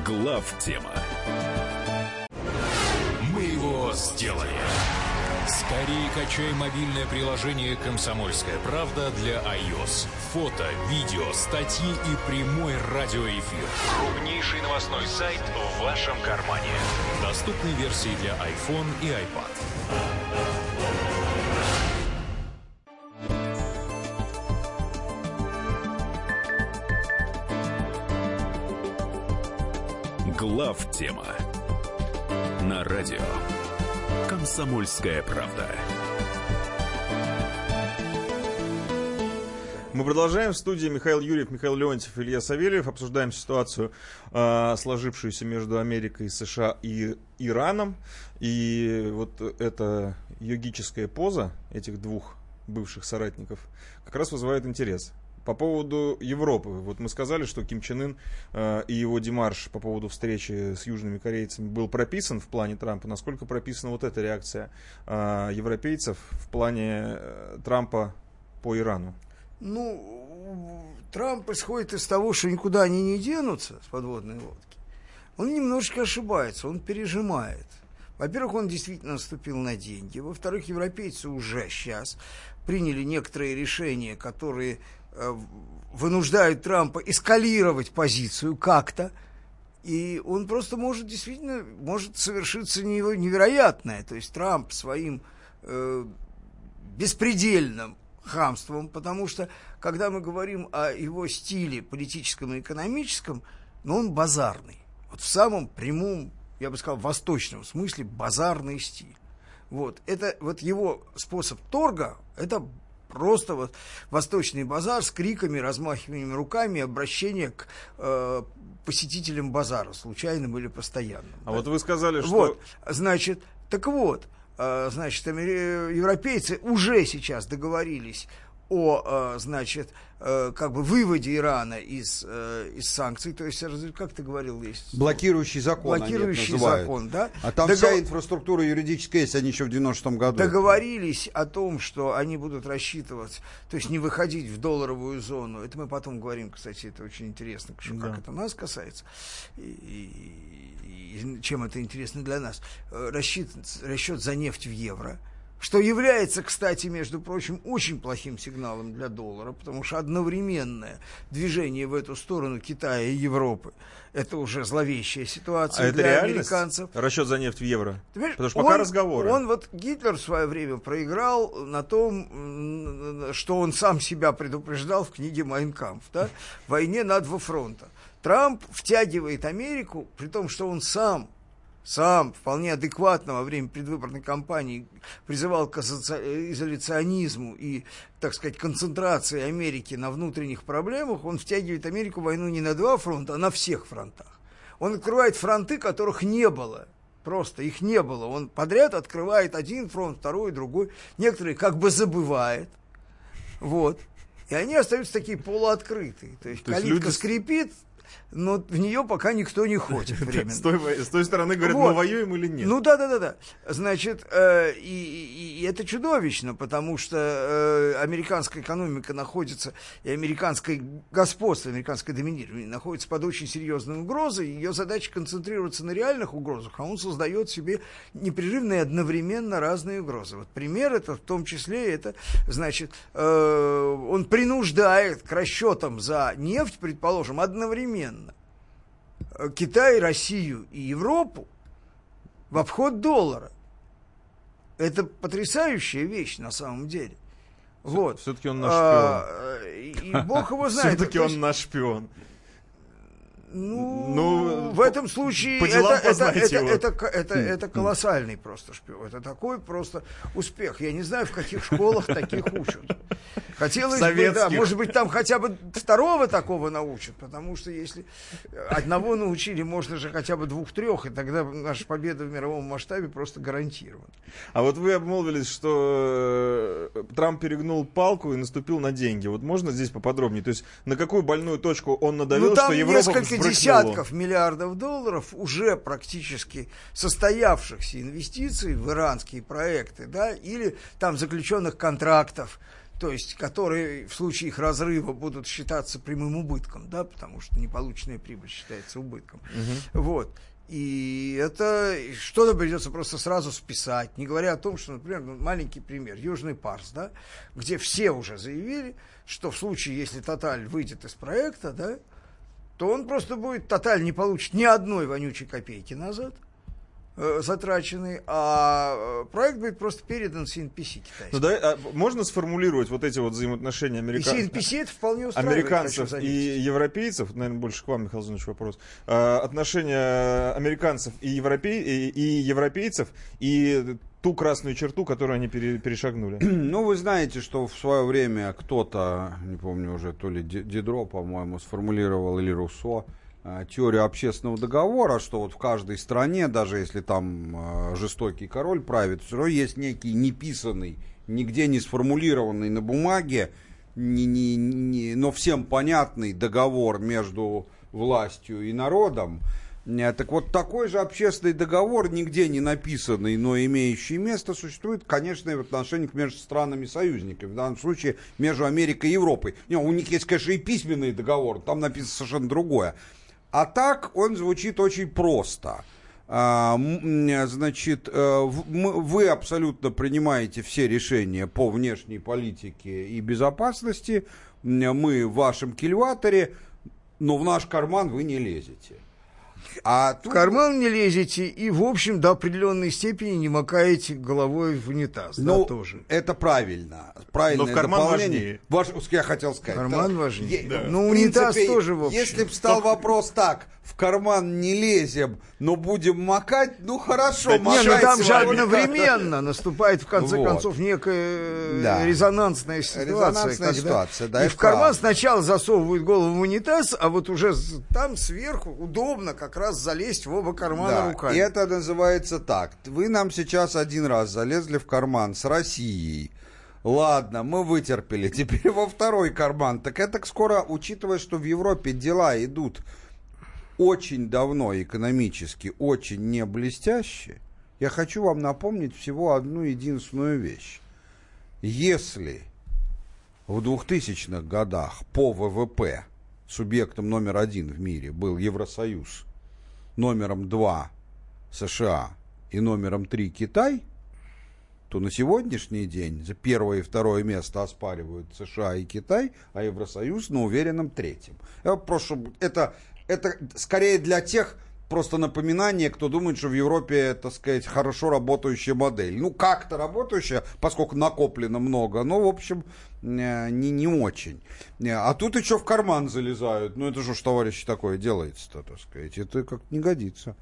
Главтема. Мы его сделали. Скорее качай мобильное приложение «Комсомольская правда» для iOS. Фото, видео, статьи и прямой радиоэфир. Крупнейший новостной сайт в вашем кармане. Доступны версии для iPhone и iPad. Главтема на радио «Комсомольская правда». Мы продолжаем. В студии Михаил Юрьев, Михаил Леонтьев, Илья Савельев. Обсуждаем ситуацию, сложившуюся между Америкой, США и Ираном. И вот эта йогическая поза этих двух бывших соратников как раз вызывает интерес. По поводу Европы. Вот мы сказали, что Ким Чен Ын и его демарш по поводу встречи с южными корейцами был прописан в плане Трампа. Насколько прописана вот эта реакция европейцев в плане Трампа по Ирану? Ну, Трамп исходит из того, что никуда они не денутся с подводной лодки. Он немножечко ошибается, он пережимает. Во-первых, он действительно наступил на деньги. Во-вторых, европейцы уже сейчас приняли некоторые решения, которые вынуждают Трампа эскалировать позицию как-то, и он просто может действительно, может совершиться невероятное. То есть Трамп своим беспредельным хамством, потому что, когда мы говорим о его стиле политическом и экономическом, ну, он базарный. Вот в самом прямом, я бы сказал, восточном смысле базарный стиль. Вот. Это вот его способ торга, это просто вот восточный базар с криками, размахиванием руками, обращение к посетителям базара, случайным или постоянным. А да? Вот вы сказали, что... Вот, значит, так вот, значит, европейцы уже сейчас договорились о, значит, как бы выводе Ирана из санкций, то есть, как ты говорил, есть... Блокирующий закон. Блокирующий закон, да. А там вся инфраструктура юридическая есть, они еще в 96-м году. Договорились о том, что они будут рассчитывать, то есть не выходить в долларовую зону. Это мы потом говорим, кстати, это очень интересно, как да. Это нас касается, и чем это интересно для нас. Расчет за нефть в евро. Что является, кстати, между прочим, очень плохим сигналом для доллара, потому что одновременное движение в эту сторону Китая и Европы – это уже зловещая ситуация для американцев. Расчет за нефть в евро? Потому что пока разговоры. Он вот, Гитлер в свое время проиграл на том, что он сам себя предупреждал в книге «Майн кампф», да? «Войне на два фронта». Трамп втягивает Америку, при том, что он сам вполне адекватно во время предвыборной кампании призывал к изоляционизму и, так сказать, концентрации Америки на внутренних проблемах, он втягивает Америку в войну не на два фронта, а на всех фронтах. Он открывает фронты, которых не было. Просто их не было. Он подряд открывает один фронт, второй, другой. Некоторые как бы забывает. Вот. И они остаются такие полуоткрытые. То есть калитка скрипит, но в нее пока никто не ходит временно. С той стороны говорят, вот. Мы воюем или нет. Ну да. Значит, и это чудовищно, потому что американская экономика находится, и американское господство, американское доминирование находится под очень серьезной угрозой. Ее задача концентрироваться на реальных угрозах, а он создает себе непрерывные одновременно разные угрозы. Вот пример это в том числе, это, значит, он принуждает к расчетам за нефть, предположим, одновременно Китай, Россию и Европу в обход доллара. Это потрясающая вещь на самом деле. Вот. Все-таки он наш шпион. И бог его знает. Все-таки он наш шпион. Ну, в этом случае это колоссальный просто шпион. Это такой просто успех. Я не знаю, в каких школах таких учат. Хотелось бы, да, может быть, там хотя бы второго такого научат, потому что если одного научили, можно же хотя бы двух-трех, и тогда наша победа в мировом масштабе просто гарантирована. А вот вы обмолвились, что Трамп перегнул палку и наступил на деньги. Вот можно здесь поподробнее? То есть на какую больную точку он надавил, что Европа вспрыгнула? Десятков миллиардов долларов уже практически состоявшихся инвестиций в иранские проекты, да, или там заключенных контрактов, то есть которые в случае их разрыва будут считаться прямым убытком, да, потому что неполученная прибыль считается убытком. Угу. Вот. И это что-то придется просто сразу списать, не говоря о том, что, например, маленький пример, Южный Парс, да, где все уже заявили, что в случае, если Тоталь выйдет из проекта, да, то он просто будет, Тоталь не получит ни одной вонючей копейки назад, затраченный, а проект будет просто передан CNPC китайскому. Ну, да, а можно сформулировать вот эти вот взаимоотношения американцев и европейцев, наверное, больше к вам, Михаил Зинович, вопрос, отношения американцев и европейцев и ту красную черту, которую они перешагнули? Ну, вы знаете, что в свое время кто-то, не помню уже, то ли Дидро, по-моему, сформулировал, или Руссо, теорию общественного договора, что вот в каждой стране, даже если там жестокий король правит, все равно есть некий неписанный, нигде не сформулированный на бумаге, но всем понятный договор между властью и народом. Так вот, такой же общественный договор, нигде не написанный, но имеющий место, существует, конечно, и в отношениях между странами-союзниками, в данном случае между Америкой и Европой. Не, у них есть, конечно, и письменный договор, там написано совершенно другое. А так он звучит очень просто. Значит, вы абсолютно принимаете все решения по внешней политике и безопасности. Мы в вашем кильваторе, но в наш карман вы не лезете. А в карман не лезете и, в общем, до определенной степени не макаете головой в унитаз. Ну, да, тоже. Это правильно. Правильное дополнение. Но в карман важнее. Я хотел сказать. Карман важнее. Да. Ну, унитаз, в принципе, тоже, в общем. Если бы стал вопрос так, в карман не лезем, но будем макать, ну, хорошо, да, макать. Нет, ну, там же одновременно наступает, в конце концов, некая резонансная ситуация. Резонансная ситуация, да. И в карман сначала засовывают голову в унитаз, а вот уже там сверху удобно как раз залезть в оба кармана руками. И это называется так. Вы нам сейчас один раз залезли в карман с Россией. Ладно, мы вытерпели. Теперь во второй карман. Так это скоро, учитывая, что в Европе дела идут очень давно экономически, очень не блестяще, я хочу вам напомнить всего одну единственную вещь. Если в 2000-х годах по ВВП субъектом номер 1 в мире был Евросоюз, номером 2 США и номером 3 Китай, то на сегодняшний день за первое и второе место оспаривают США и Китай, а Евросоюз на уверенном третьем. Это скорее для тех, просто напоминание, кто думает, что в Европе, так сказать, хорошо работающая модель. Ну, как-то работающая, поскольку накоплено много, но, в общем, не очень. А тут еще в карман залезают. Ну, это же, товарищи, такое делается-то, так сказать. Это как-то не годится.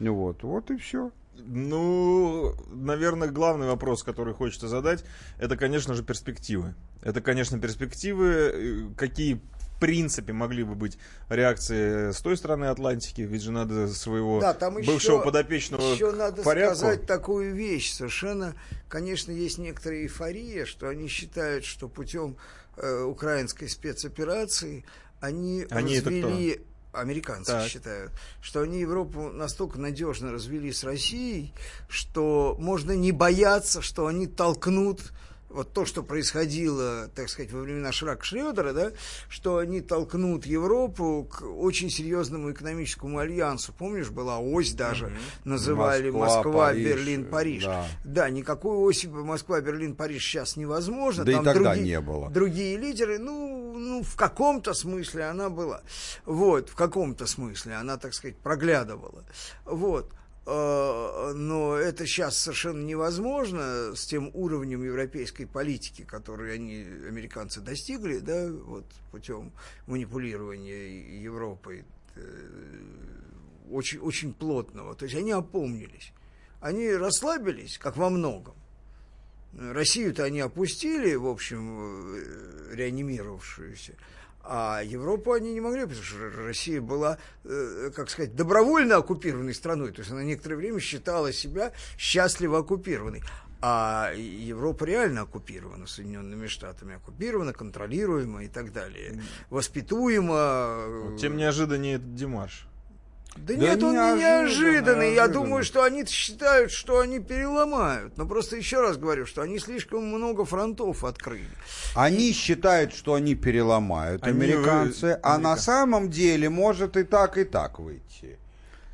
Вот и все. Ну, наверное, главный вопрос, который хочется задать, это, конечно же, перспективы. Какие, в принципе, могли бы быть реакции с той стороны Атлантики, ведь же надо своего бывшего подопечного еще надо порядку. Сказать такую вещь совершенно, конечно, есть некоторая эйфория, что они считают, что путем украинской спецоперации они развели, американцы считают, что они Европу настолько надежно развели с Россией, что можно не бояться, что они толкнут вот то, что происходило, так сказать, во времена Шрёдера, да, что они толкнут Европу к очень серьезному экономическому альянсу. Помнишь, была ось даже, называли Москва, Берлин, Париж. Да, никакой оси Москва, Берлин, Париж сейчас невозможно. Да, там и тогда не было. Другие лидеры, ну, в каком-то смысле она была. Вот, в каком-то смысле она, так сказать, проглядывала. Вот. Но это сейчас совершенно невозможно с тем уровнем европейской политики, который американцы достигли, да, вот путем манипулирования Европой очень, очень плотного. То есть они опомнились, они расслабились, как во многом. Россию-то они опустили, в общем, реанимировавшуюся. А Европу они не могли, потому что Россия была, как сказать, добровольно оккупированной страной. То есть она некоторое время считала себя счастливо оккупированной. А Европа реально оккупирована Соединенными Штатами. Оккупирована, контролируема и так далее. Воспитуема. Тем неожиданнее этот демарш. Да нет, он не неожиданный. Я думаю, что они считают, что они переломают. Но просто еще раз говорю, что они слишком много фронтов открыли. Они считают, что они переломают, американцы. А на самом деле может и так выйти.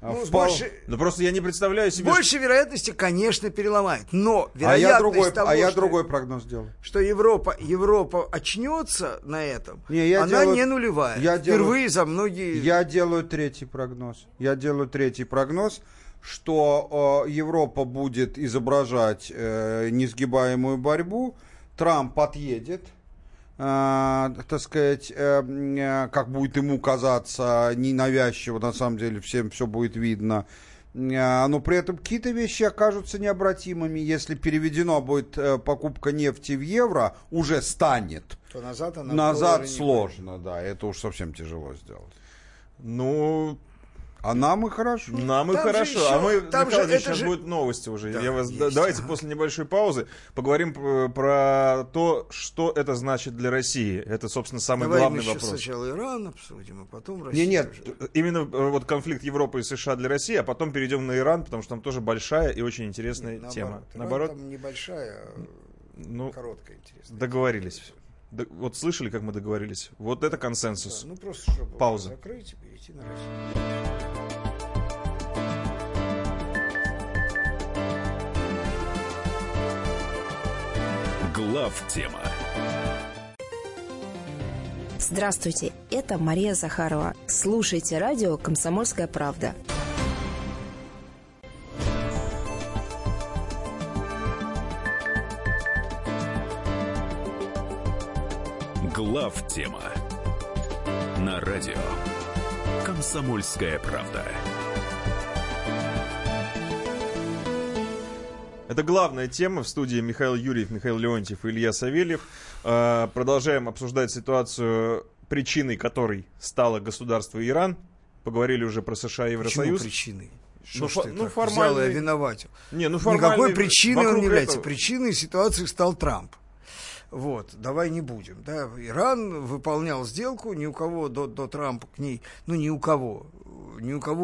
Просто я не представляю себе... Больше вероятности, конечно, переломает. Но вероятность я другой прогноз делаю. Что Европа очнется на этом, не нулевая. Впервые за многие... Я делаю третий прогноз, что Европа будет изображать несгибаемую борьбу, Трамп отъедет, так сказать, как будет ему казаться, ненавязчиво, на самом деле всем все будет видно, но при этом какие-то вещи окажутся необратимыми. Если переведено будет покупка нефти в евро, уже станет, то назад сложно, да, это уж совсем тяжело сделать. Ну... А нам и хорошо. Сейчас будут новости уже. Да, давайте после небольшой паузы поговорим про то, что это значит для России. Это, собственно, главный вопрос. Давай сначала Иран обсудим, а потом Россию. Нет. Именно конфликт Европы и США для России, а потом перейдем на Иран, потому что там тоже большая и очень интересная тема. Наоборот, там небольшая, короткая интересная. Договорились. Слышали, как мы договорились? Вот это консенсус. Да, просто чтобы пауза. Закрыть и перейти на Россию. Главтема. Здравствуйте, это Мария Захарова. Слушайте радио «Комсомольская правда». Главтема на радио «Комсомольская правда». Это главная тема. В студии Михаил Юрьев, Михаил Леонтьев и Илья Савельев. Продолжаем обсуждать ситуацию, причиной которой стало государство Иран. Поговорили уже про США и Евросоюз. Почему причиной? Формально виноватил. Никакой причиной он не является. Причиной ситуации стал Трамп. Давай не будем. Да? Иран выполнял сделку, ни у кого до Трампа к ней, ни у кого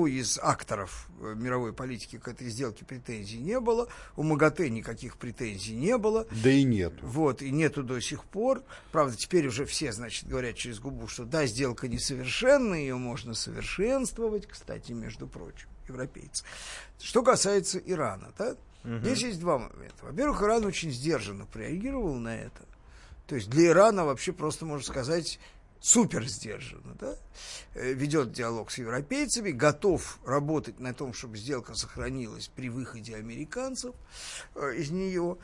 из акторов мировой политики к этой сделке претензий не было, у МАГАТЭ никаких претензий не было. Да и нету. И нету до сих пор. Правда, теперь уже все, говорят через губу, что да, сделка несовершенна, ее можно совершенствовать, кстати, между прочим, европейцы. Что касается Ирана, да? Здесь есть два момента. Во-первых, Иран очень сдержанно реагировал на это. То есть для Ирана вообще просто, можно сказать, супер сдержанно. Да? Ведет диалог с европейцами, готов работать на том, чтобы сделка сохранилась при выходе американцев из нее.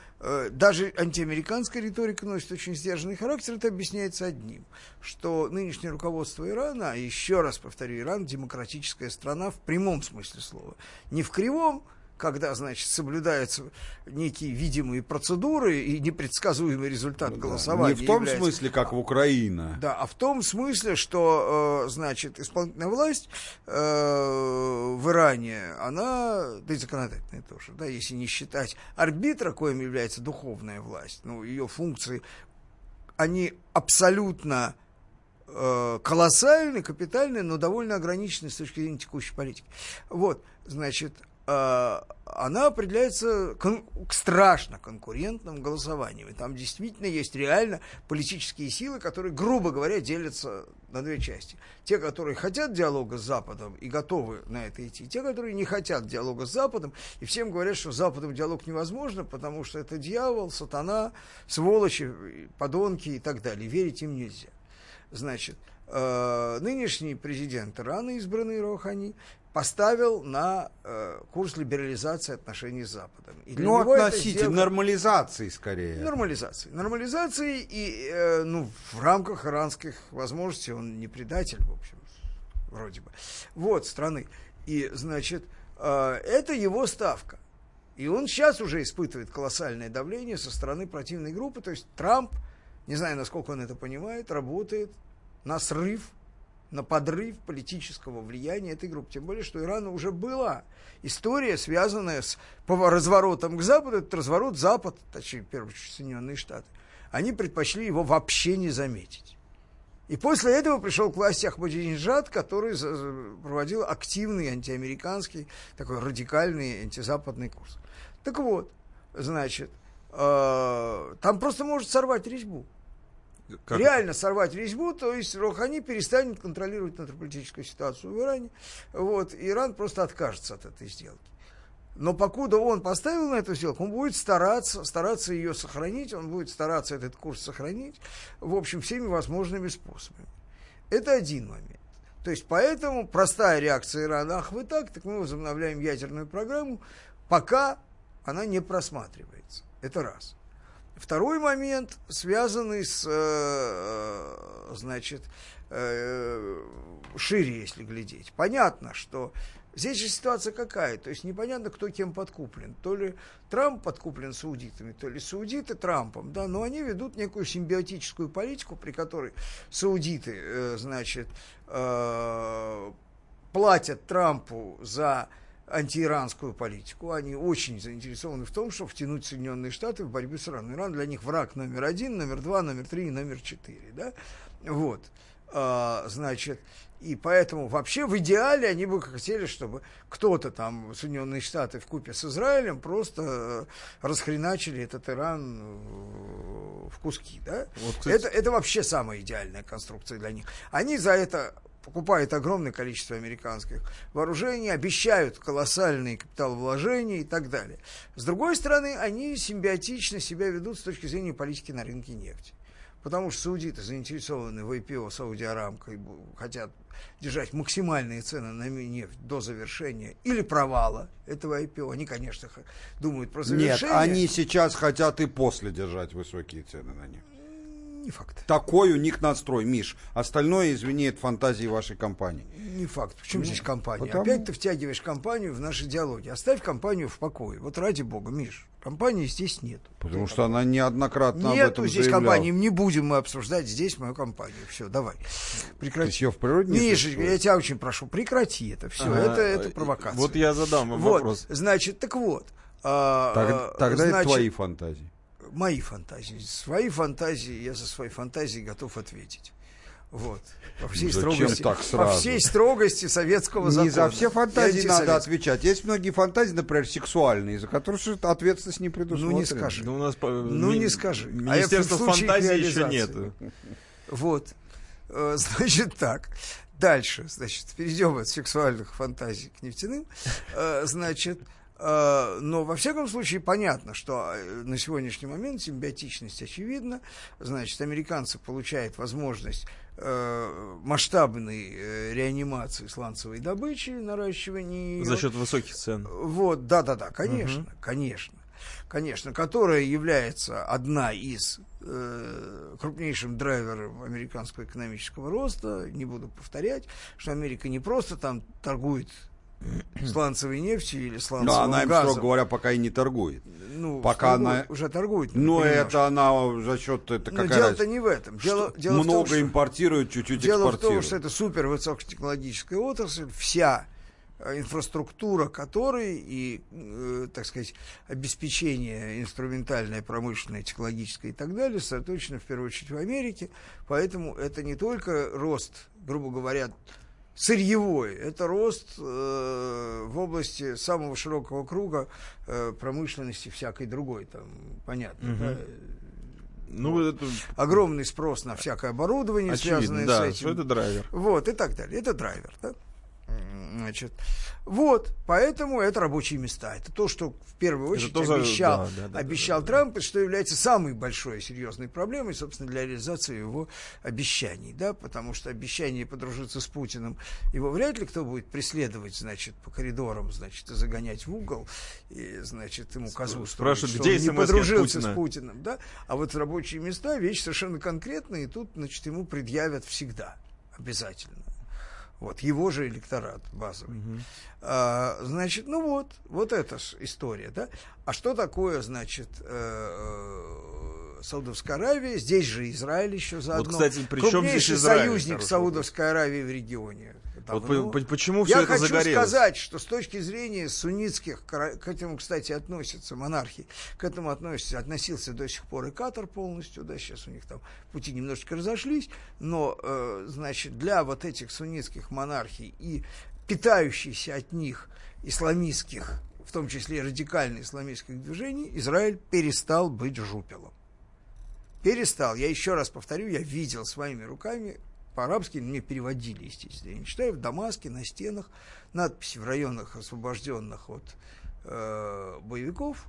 Даже антиамериканская риторика носит очень сдержанный характер. Это объясняется одним, что нынешнее руководство Ирана, а еще раз повторю, Иран демократическая страна в прямом смысле слова, не в кривом, когда, соблюдаются некие видимые процедуры и непредсказуемый результат голосования. Не в том смысле, как в Украине. Да, а в том смысле, что, исполнительная власть в Иране, она, да и законодательная тоже, да, если не считать арбитра, коим является духовная власть, ее функции, они абсолютно... колоссальны, капитальны, но довольно ограничены с точки зрения текущей политики. Она определяется страшно конкурентным голосованием. И там действительно есть реально политические силы, которые, грубо говоря, делятся на две части. Те, которые хотят диалога с Западом и готовы на это идти, те, которые не хотят диалога с Западом, и всем говорят, что с Западом диалог невозможно, потому что это дьявол, сатана, сволочи, подонки и так далее. Верить им нельзя. Нынешний президент Ирана, избранный Рухани, поставил на курс либерализации отношений с Западом. Нормализации скорее. Нормализации и в рамках иранских возможностей он не предатель, в общем, вроде бы. Страны. И, это его ставка. И он сейчас уже испытывает колоссальное давление со стороны противной группы, то есть Трамп, не знаю, насколько он это понимает, работает на срыв, на подрыв политического влияния этой группы. Тем более, что Ирану уже была история, связанная с разворотом к Западу. Этот разворот Запад, точнее, в первую очередь, Соединенные Штаты. Они предпочли его вообще не заметить. И после этого пришел к власти Ахмадинежад, который проводил активный антиамериканский, такой радикальный антизападный курс. Так вот, там просто может сорвать резьбу. Как? Реально сорвать резьбу, то есть Рухани перестанет контролировать внутриполитическую ситуацию в Иране. Вот, Иран просто откажется от этой сделки. Но покуда он поставил на эту сделку, он будет стараться ее сохранить, он будет стараться этот курс сохранить, в общем, всеми возможными способами. Это один момент. То есть, поэтому простая реакция Ирана: ах, вы так мы возобновляем ядерную программу, пока она не просматривается. Это раз. Второй момент, связанный с, значит, шире, если глядеть. Понятно, что здесь же ситуация какая, то есть непонятно, кто кем подкуплен. То ли Трамп подкуплен саудитами, то ли саудиты Трампом, да, но они ведут некую симбиотическую политику, при которой саудиты, значит, платят Трампу за антииранскую политику. Они очень заинтересованы в том, чтобы втянуть Соединенные Штаты в борьбу с Ираном. Иран для них враг номер 1, номер 2, номер 3 и номер 4. Да? Вот. Значит, и поэтому вообще в идеале они бы хотели, чтобы кто-то там, Соединенные Штаты вкупе с Израилем, просто расхреначили этот Иран в куски. Да? Вот, кстати, это вообще самая идеальная конструкция для них. Они за это покупают огромное количество американских вооружений, обещают колоссальные капиталовложения и так далее. С другой стороны, они симбиотично себя ведут с точки зрения политики на рынке нефти. Потому что саудиты заинтересованы в IPO Сауди Арамко и хотят держать максимальные цены на нефть до завершения или провала этого IPO. Они, конечно, думают про завершение. Нет, они сейчас хотят и после держать высокие цены на нефть. Не факт. Такой у них настрой, Миш. Остальное, извини, это фантазии вашей компании. Не факт. Почему здесь компания? Потому... Опять ты втягиваешь компанию в наши диалоги. Оставь компанию в покое. Вот ради бога, Миш. Компании здесь нет. Потому что она неоднократно об этом заявляла. Нету здесь компании. Не будем мы обсуждать здесь мою компанию. Все, давай. Прекрати. В природе Мишечка, я тебя очень прошу, прекрати это. Все, это провокация. Вот я задам вам вопрос. Значит, так вот. Тогда это твои фантазии. Мои фантазии. Свои фантазии, я за свои фантазии готов ответить. Вот. По всей строгости советского закона. Не за все фантазии надо отвечать. Есть многие фантазии, например, сексуальные, за которые ответственность не предусмотрена. Ну не скажи. Министерства фантазии еще нет. Вот. Значит так. Дальше. Значит, перейдем от сексуальных фантазий к нефтяным. Значит... Но, во всяком случае, понятно, что на сегодняшний момент симбиотичность очевидна. Значит, американцы получают возможность масштабной реанимации сланцевой добычи, наращивания... За счет высоких цен. Вот, да-да-да, конечно, конечно, которая является одна из крупнейших драйверов американского экономического роста. Не буду повторять, что Америка не просто там торгует сланцевой нефтью или сланцевым газом. Да, она им, строго говоря, пока и не торгует. Ну, пока она... уже торгует. Но это она за счет... Это какая дело-то не в этом. Дело много в том, что... импортирует, чуть-чуть экспортирует. Дело в том, что это супервысокотехнологическая отрасль, вся инфраструктура которой и, так сказать, обеспечение инструментальное, промышленное, технологическое и так далее, сосредоточено в первую очередь в Америке. Поэтому это не только рост, грубо говоря, сырьевой. Это рост в области самого широкого круга промышленности всякой другой. Там, понятно, да? Ну, вот. Это... Огромный спрос на всякое оборудование, связанное с этим. Что это драйвер. Вот, и так далее. Это драйвер, да? Значит, вот, поэтому это рабочие места. Это то, что в первую очередь обещал Трамп, и что является самой большой и серьезной проблемой, собственно, для реализации его обещаний, да, потому что обещание подружиться с Путиным, его вряд ли кто будет преследовать, значит, по коридорам, значит, и загонять в угол, и, значит, ему козу строить, что он не подружился с Путиным, да, а вот рабочие места, вещь совершенно конкретная, и тут, значит, ему предъявят всегда, обязательно. Вот, его же электорат базовый. Значит, ну вот это ж история, да? А что такое, значит, Саудовская Аравия? Здесь же Израиль еще заодно. Вот, кстати, крупнейший союзник Саудовской Аравии в регионе. Вот почему все это загорелось? Я хочу сказать, что с точки зрения суннитских, к этому, кстати, относятся монархии, к этому относился до сих пор и Катар полностью, да, сейчас у них там пути немножечко разошлись, но, значит, для вот этих суннитских монархий и питающихся от них исламистских, в том числе и радикально исламистских движений, Израиль перестал быть жупелом. перестал. Я еще раз повторю, я видел своими руками, по-арабски мне переводили, естественно. Я не читаю, в Дамаске на стенах надписи в районах, освобожденных от боевиков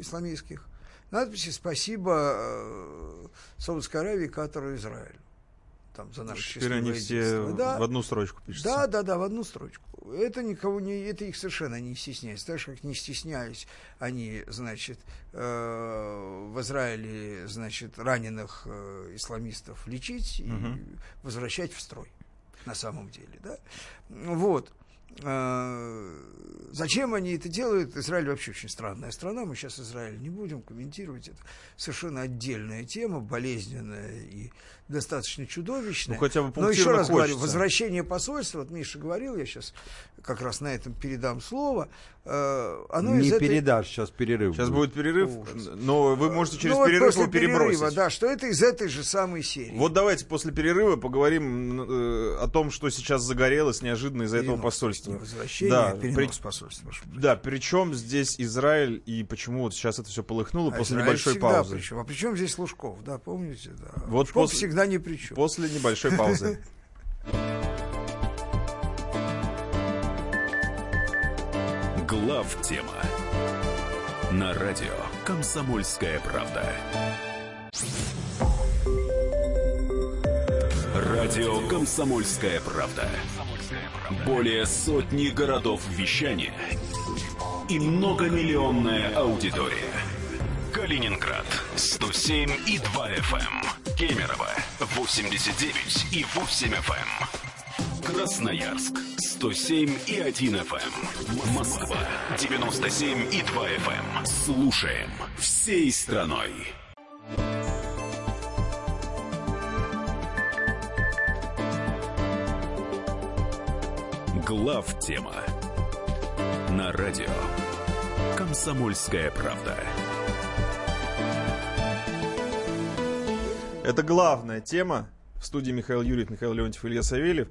исламистских, надписи «Спасибо Саудовской Аравии, Катару, Израилю». Там, за наши теперь они все в одну строчку пишутся. Да, в одну строчку. Это никого не, это их совершенно не стесняется. Так же, как не стеснялись они, значит, в Израиле, значит, раненых исламистов лечить и возвращать в строй. На самом деле, да. Вот. Зачем они это делают? Израиль вообще очень странная страна. Мы сейчас Израиль не будем комментировать. Это совершенно отдельная тема, болезненная и достаточно чудовищная. Ну, хотя бы пунктирно. Но еще раз хочется. Говорю, возвращение посольства, вот Миша говорил, я сейчас как раз на этом передам слово. Оно не передашь, этой... сейчас перерыв. Сейчас будет перерыв, ужас. Но вы можете через перерыв его перебросить. Да, что это из этой же самой серии. Вот давайте после перерыва поговорим о том, что сейчас загорелось неожиданно из-за этого посольства. Возвращение, да, перенос посольства. Да, причем здесь Израиль и почему вот сейчас это все полыхнуло после Израиль небольшой паузы. Причем. А причем здесь Лужков, да, помните? Да. Вот Лужков всегда ни при чем. После небольшой паузы. Главтема на радио «Комсомольская правда». Радио «Комсомольская правда». Более сотни городов вещания и многомиллионная аудитория. Калининград 107 и 2 FM. Кемерово 89 и 8 FM. Красноярск 107 и 1 FM. Москва 97 и 2 FM. Слушаем всей страной. Главтема на радио «Комсомольская правда». Это главная тема. В студии Михаил Юрьев, Михаил Леонтьев, Илья Савельев.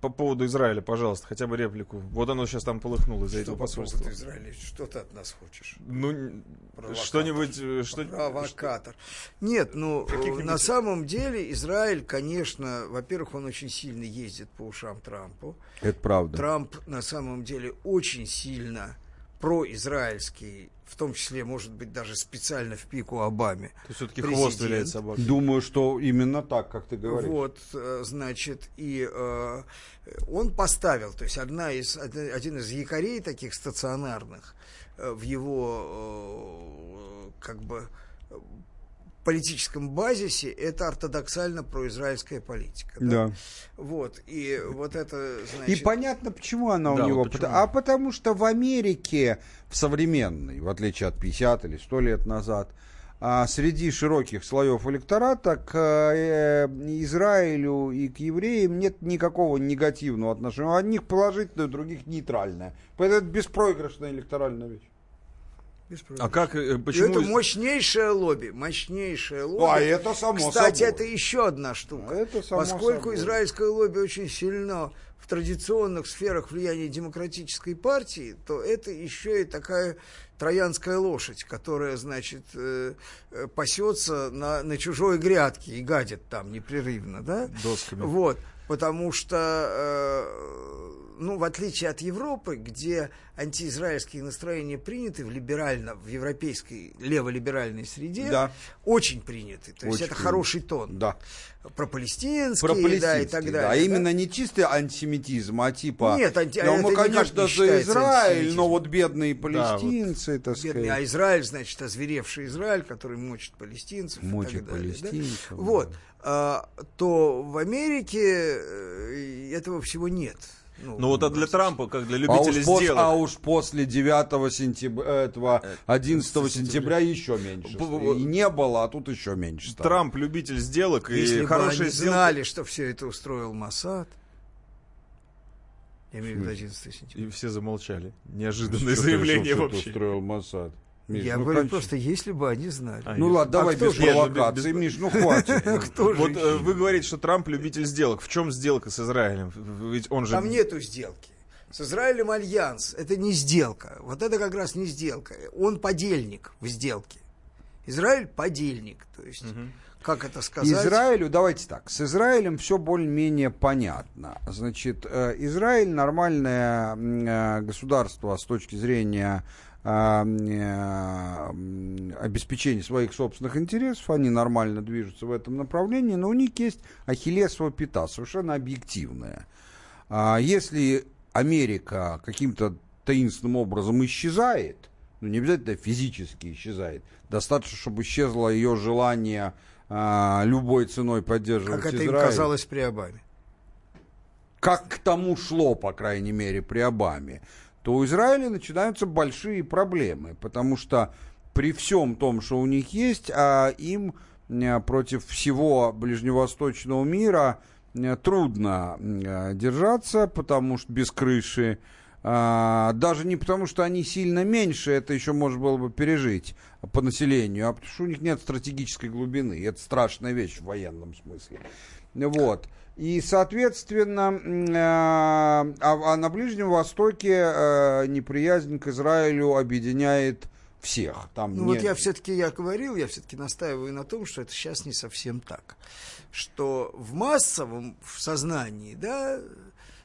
По поводу Израиля, пожалуйста, хотя бы реплику. Вот оно сейчас там полыхнуло из-за этого посольства. Что по поводу Израиля? Что ты от нас хочешь? Ну, провокатор. Что-нибудь... Провокатор. Нет, ну, на самом деле Израиль, конечно, во-первых, он очень сильно ездит по ушам Трампу. Это правда. Трамп, на самом деле, очень сильно... произраильский, в том числе, может быть, даже специально в пику Обаме. То есть все-таки хвост виляет Обаме. Думаю, что именно так, как ты говоришь. Вот, значит, и он поставил, то есть один из якорей таких стационарных в его, как бы, политическом базисе это ортодоксально произраильская политика. Да? Да. Вот. И вот это, значит... И понятно, почему она да, у него... Вот почему. А потому что в Америке, в современной, в отличие от 50 или 100 лет назад, среди широких слоев электората к Израилю и к евреям нет никакого негативного отношения. Одних положительное, других нейтральное. Поэтому это беспроигрышная электоральная вещь. А как, почему... Это мощнейшее лобби. А это само собой. Кстати, это еще одна штука. Это само поскольку собой. Израильское лобби очень сильно в традиционных сферах влияния демократической партии, то это еще и такая троянская лошадь, которая, значит, пасется на чужой грядке и гадит там непрерывно, да? Досками. Вот. Потому что, ну, в отличие от Европы, где антиизраильские настроения приняты в европейской леволиберальной среде, да. Очень приняты. То очень есть это принято. Хороший тон. Да. Пропалестинский, да, и так далее. А да. Именно не чистый антисемитизм, а типа... Нет, ну, мы, конечно, за Израиль, но вот бедные палестинцы, да, вот, так бедные, сказать. А Израиль, значит, озверевший Израиль, который мочит палестинцев и так далее. Палестинцев, да? Да. Вот. То в Америке этого всего нет. Ну вот а для Трампа, как для любителей сделок. А уж после 9 сентября, этого 11 сентября еще меньше. И не было, а тут еще меньше стало. Трамп любитель сделок. Если и хорошие сделки. Знали, что все это устроил Моссад. Я имею в виду 11 сентября. И все замолчали. Неожиданное заявление вообще. Что устроил Моссад? Миш, я говорю, просто если бы они знали. А, ну ладно, давай без провокации, Миш, ну хватит. Вот вы говорите, что Трамп любитель сделок. В чем сделка с Израилем? Ведь он же... Там нету сделки. С Израилем альянс. Это не сделка. Вот это как раз не сделка. Он подельник в сделке. Израиль подельник, то есть, как это сказать? Израилю, давайте так, с Израилем все более-менее понятно. Значит, Израиль нормальное государство с точки зрения обеспечения своих собственных интересов, они нормально движутся в этом направлении, но у них есть ахиллесова пята, совершенно объективная. Если Америка каким-то таинственным образом исчезает, ну, не обязательно физически исчезает, достаточно, чтобы исчезло ее желание любой ценой поддерживать Израиль. Как это им казалось при Обаме. Как к тому шло, по крайней мере, при Обаме. То у Израиля начинаются большие проблемы, потому что при всем том, что у них есть, им против всего ближневосточного мира трудно держаться, потому что без крыши. Даже не потому, что они сильно меньше, это еще можно было бы пережить по населению, а потому что у них нет стратегической глубины. Это страшная вещь в военном смысле. Вот. И, соответственно, а на Ближнем Востоке неприязнь к Израилю объединяет всех. Там ну нет... вот я все-таки настаиваю на том, что это сейчас не совсем так. Что в массовом в сознании, да...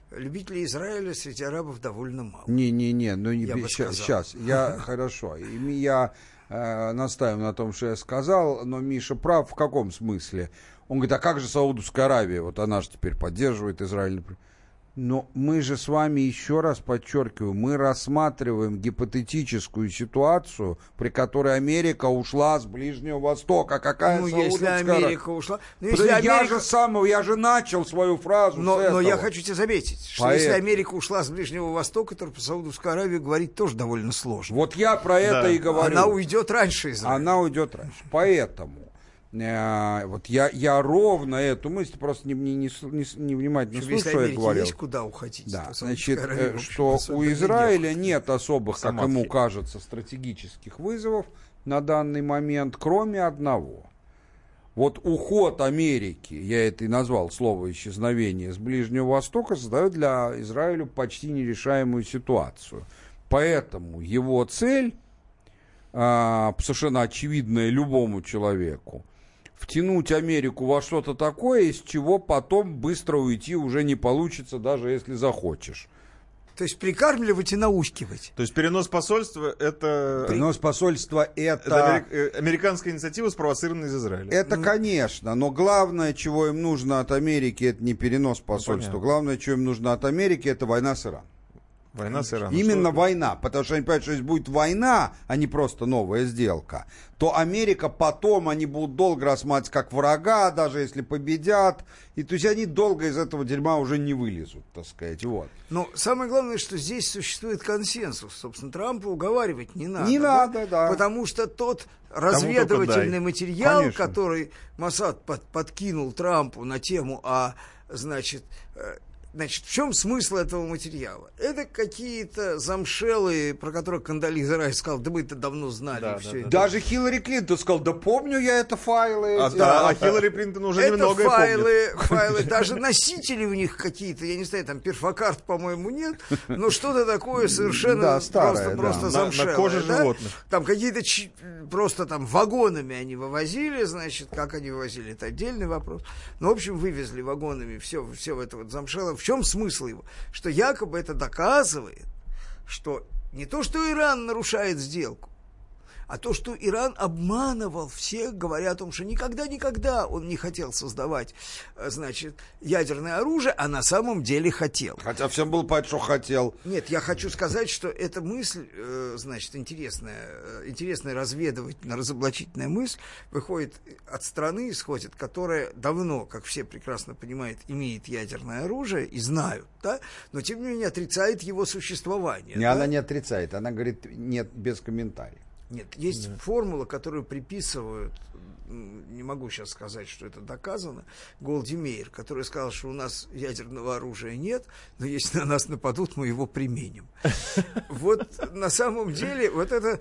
Любителей Израиля среди арабов довольно мало. Не-не-не, ну не сейчас. Я хорошо. Я настаиваю на том, что я сказал, но Миша прав в каком смысле? Он говорит, а как же Саудовская Аравия? Вот она же теперь поддерживает Израиль. Но мы же с вами, еще раз подчеркиваю, мы рассматриваем гипотетическую ситуацию, при которой Америка ушла с Ближнего Востока. Какая ну, Саудовская Аравия? Америка ушла... Ну, если Америка... Я же начал свою фразу с этого. Но я хочу тебе заметить, что если Америка ушла с Ближнего Востока, то про Саудовскую Аравию говорить тоже довольно сложно. Вот я про это и говорю. Она уйдет раньше из Израиля. Поэтому... Вот я ровно эту мысль просто невнимательно слушаю, что я говорил. Есть куда уходить. Да, значит, что у Израиля нет особых, как ему кажется, стратегических вызовов на данный момент, кроме одного. Вот уход Америки, я это и назвал слово исчезновение, с Ближнего Востока создает для Израиля почти нерешаемую ситуацию. Поэтому его цель, совершенно очевидная любому человеку, втянуть Америку во что-то такое, из чего потом быстро уйти уже не получится, даже если захочешь. То есть прикармливать и наускивать. То есть перенос посольства это... Перенос посольства это... Американская инициатива, спровоцированная из Израиля. Это, конечно, но главное, чего им нужно от Америки, это не перенос посольства. Понятно. Главное, чего им нужно от Америки, это война с Ираном. Война с Ираном. Именно война, потому что они понимают, что если будет война, а не просто новая сделка, то Америка потом они будут долго рассматривать как врага, даже если победят. И то есть они долго из этого дерьма уже не вылезут, так сказать. Вот. Но самое главное, что здесь существует консенсус. Собственно, Трампа уговаривать не надо. Не надо, да. Потому что тот разведывательный материал, конечно, который Моссад подкинул Трампу на тему, Значит, в чем смысл этого материала? Это какие-то замшелые, про которых Кондолиза Райс сказал, да мы это давно знали. Даже Хиллари Клинтон сказал, да помню я это файлы. А Хиллари Клинтон уже немного файлы, помнит. Файлы, даже носители у них какие-то, я не знаю, там перфокарт, по-моему, нет, но что-то такое совершенно просто замшелое. На коже животных. Там какие-то просто там вагонами они вывозили, значит, как они вывозили, это отдельный вопрос. Ну, в общем, вывезли вагонами все в это вот замшелое. В чем смысл его? Что якобы это доказывает, что не то, что Иран нарушает сделку, а то, что Иран обманывал всех, говоря о том, что никогда он не хотел создавать, значит, ядерное оружие, а на самом деле хотел. Хотя всем было понятно, что хотел. Нет, я хочу сказать, что эта мысль, значит, интересная разведывательная, разоблачительная мысль выходит от страны, исходит, которая давно, как все прекрасно понимают, имеет ядерное оружие и знают, да, но тем не менее отрицает его существование. Не, да? Она не отрицает, она говорит, нет, без комментариев. Нет, есть формула, которую приписывают, не могу сейчас сказать, что это доказано, Голдимейр, который сказал, что у нас ядерного оружия нет, но если на нас нападут, мы его применим. Вот на самом деле, вот это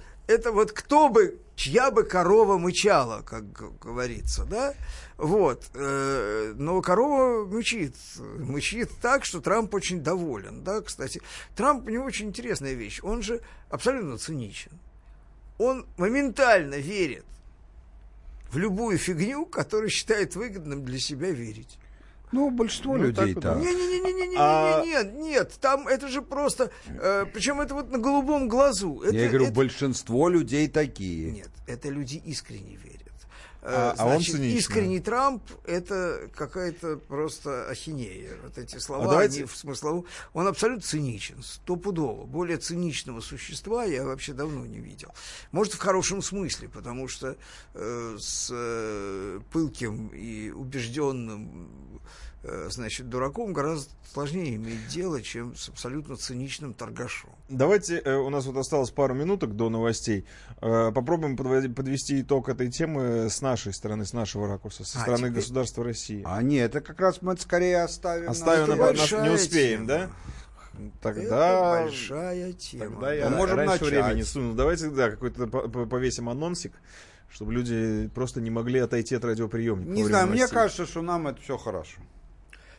вот кто бы, чья бы корова мычала, как говорится, да? Вот. Но корова мычит так, что Трамп очень доволен, да, кстати. Трамп, у него очень интересная вещь, он же абсолютно циничен. Он моментально верит в любую фигню, которую считает выгодным для себя верить. Ну, большинство людей так. Нет, там это же просто... причем это вот на голубом глазу. Я говорю, большинство людей такие. Нет, это люди искренне верят. Значит, искренний Трамп — это какая-то просто ахинея. Вот эти слова, они в смысловом... Он абсолютно циничен, стопудово. Более циничного существа я вообще давно не видел. Может, в хорошем смысле, потому что с пылким и убежденным, значит, дураком гораздо сложнее иметь дело, чем с абсолютно циничным торгашом. Давайте, у нас вот осталось пару минуток до новостей. Попробуем подвести итог этой темы с нашей стороны, с нашего ракурса, со стороны государства России. Нет, это как раз мы скорее оставим. Не успеем, тема. Да? Тогда... Это большая тема. Тогда я раньше времени сунул. Давайте, какой-то повесим анонсик, чтобы люди просто не могли отойти от радиоприемника. Не знаю, мне кажется, что нам это все хорошо.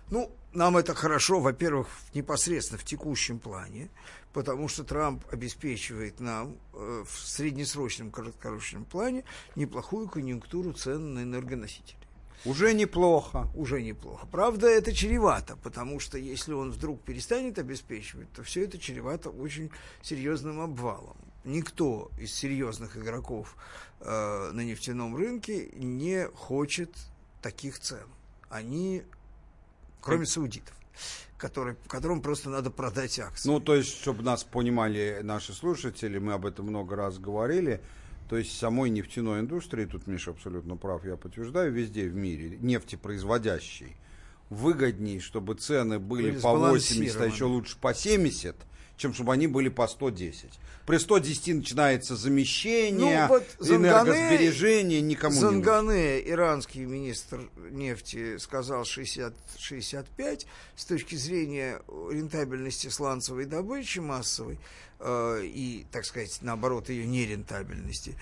Ну, нам это хорошо, во-первых, непосредственно в текущем плане, потому что Трамп обеспечивает нам в среднесрочном, короткосрочном плане неплохую конъюнктуру цен на энергоносители. Уже неплохо. Уже неплохо. Правда, это чревато, потому что если он вдруг перестанет обеспечивать, то все это чревато очень серьезным обвалом. Никто из серьезных игроков на нефтяном рынке не хочет таких цен. Они... Кроме саудитов, которым просто надо продать акции. Ну, то есть, чтобы нас понимали наши слушатели, мы об этом много раз говорили, то есть самой нефтяной индустрии, тут Миша абсолютно прав, я подтверждаю, везде в мире, нефтепроизводящей, выгоднее, чтобы цены были по 80, а еще лучше по 70, чем чтобы они были по 110. При 110 начинается замещение, энергосбережение, никому не нужно. Зангане, иранский министр нефти, сказал 60-65. С точки зрения рентабельности сланцевой добычи массовой и, так сказать, наоборот, ее нерентабельности,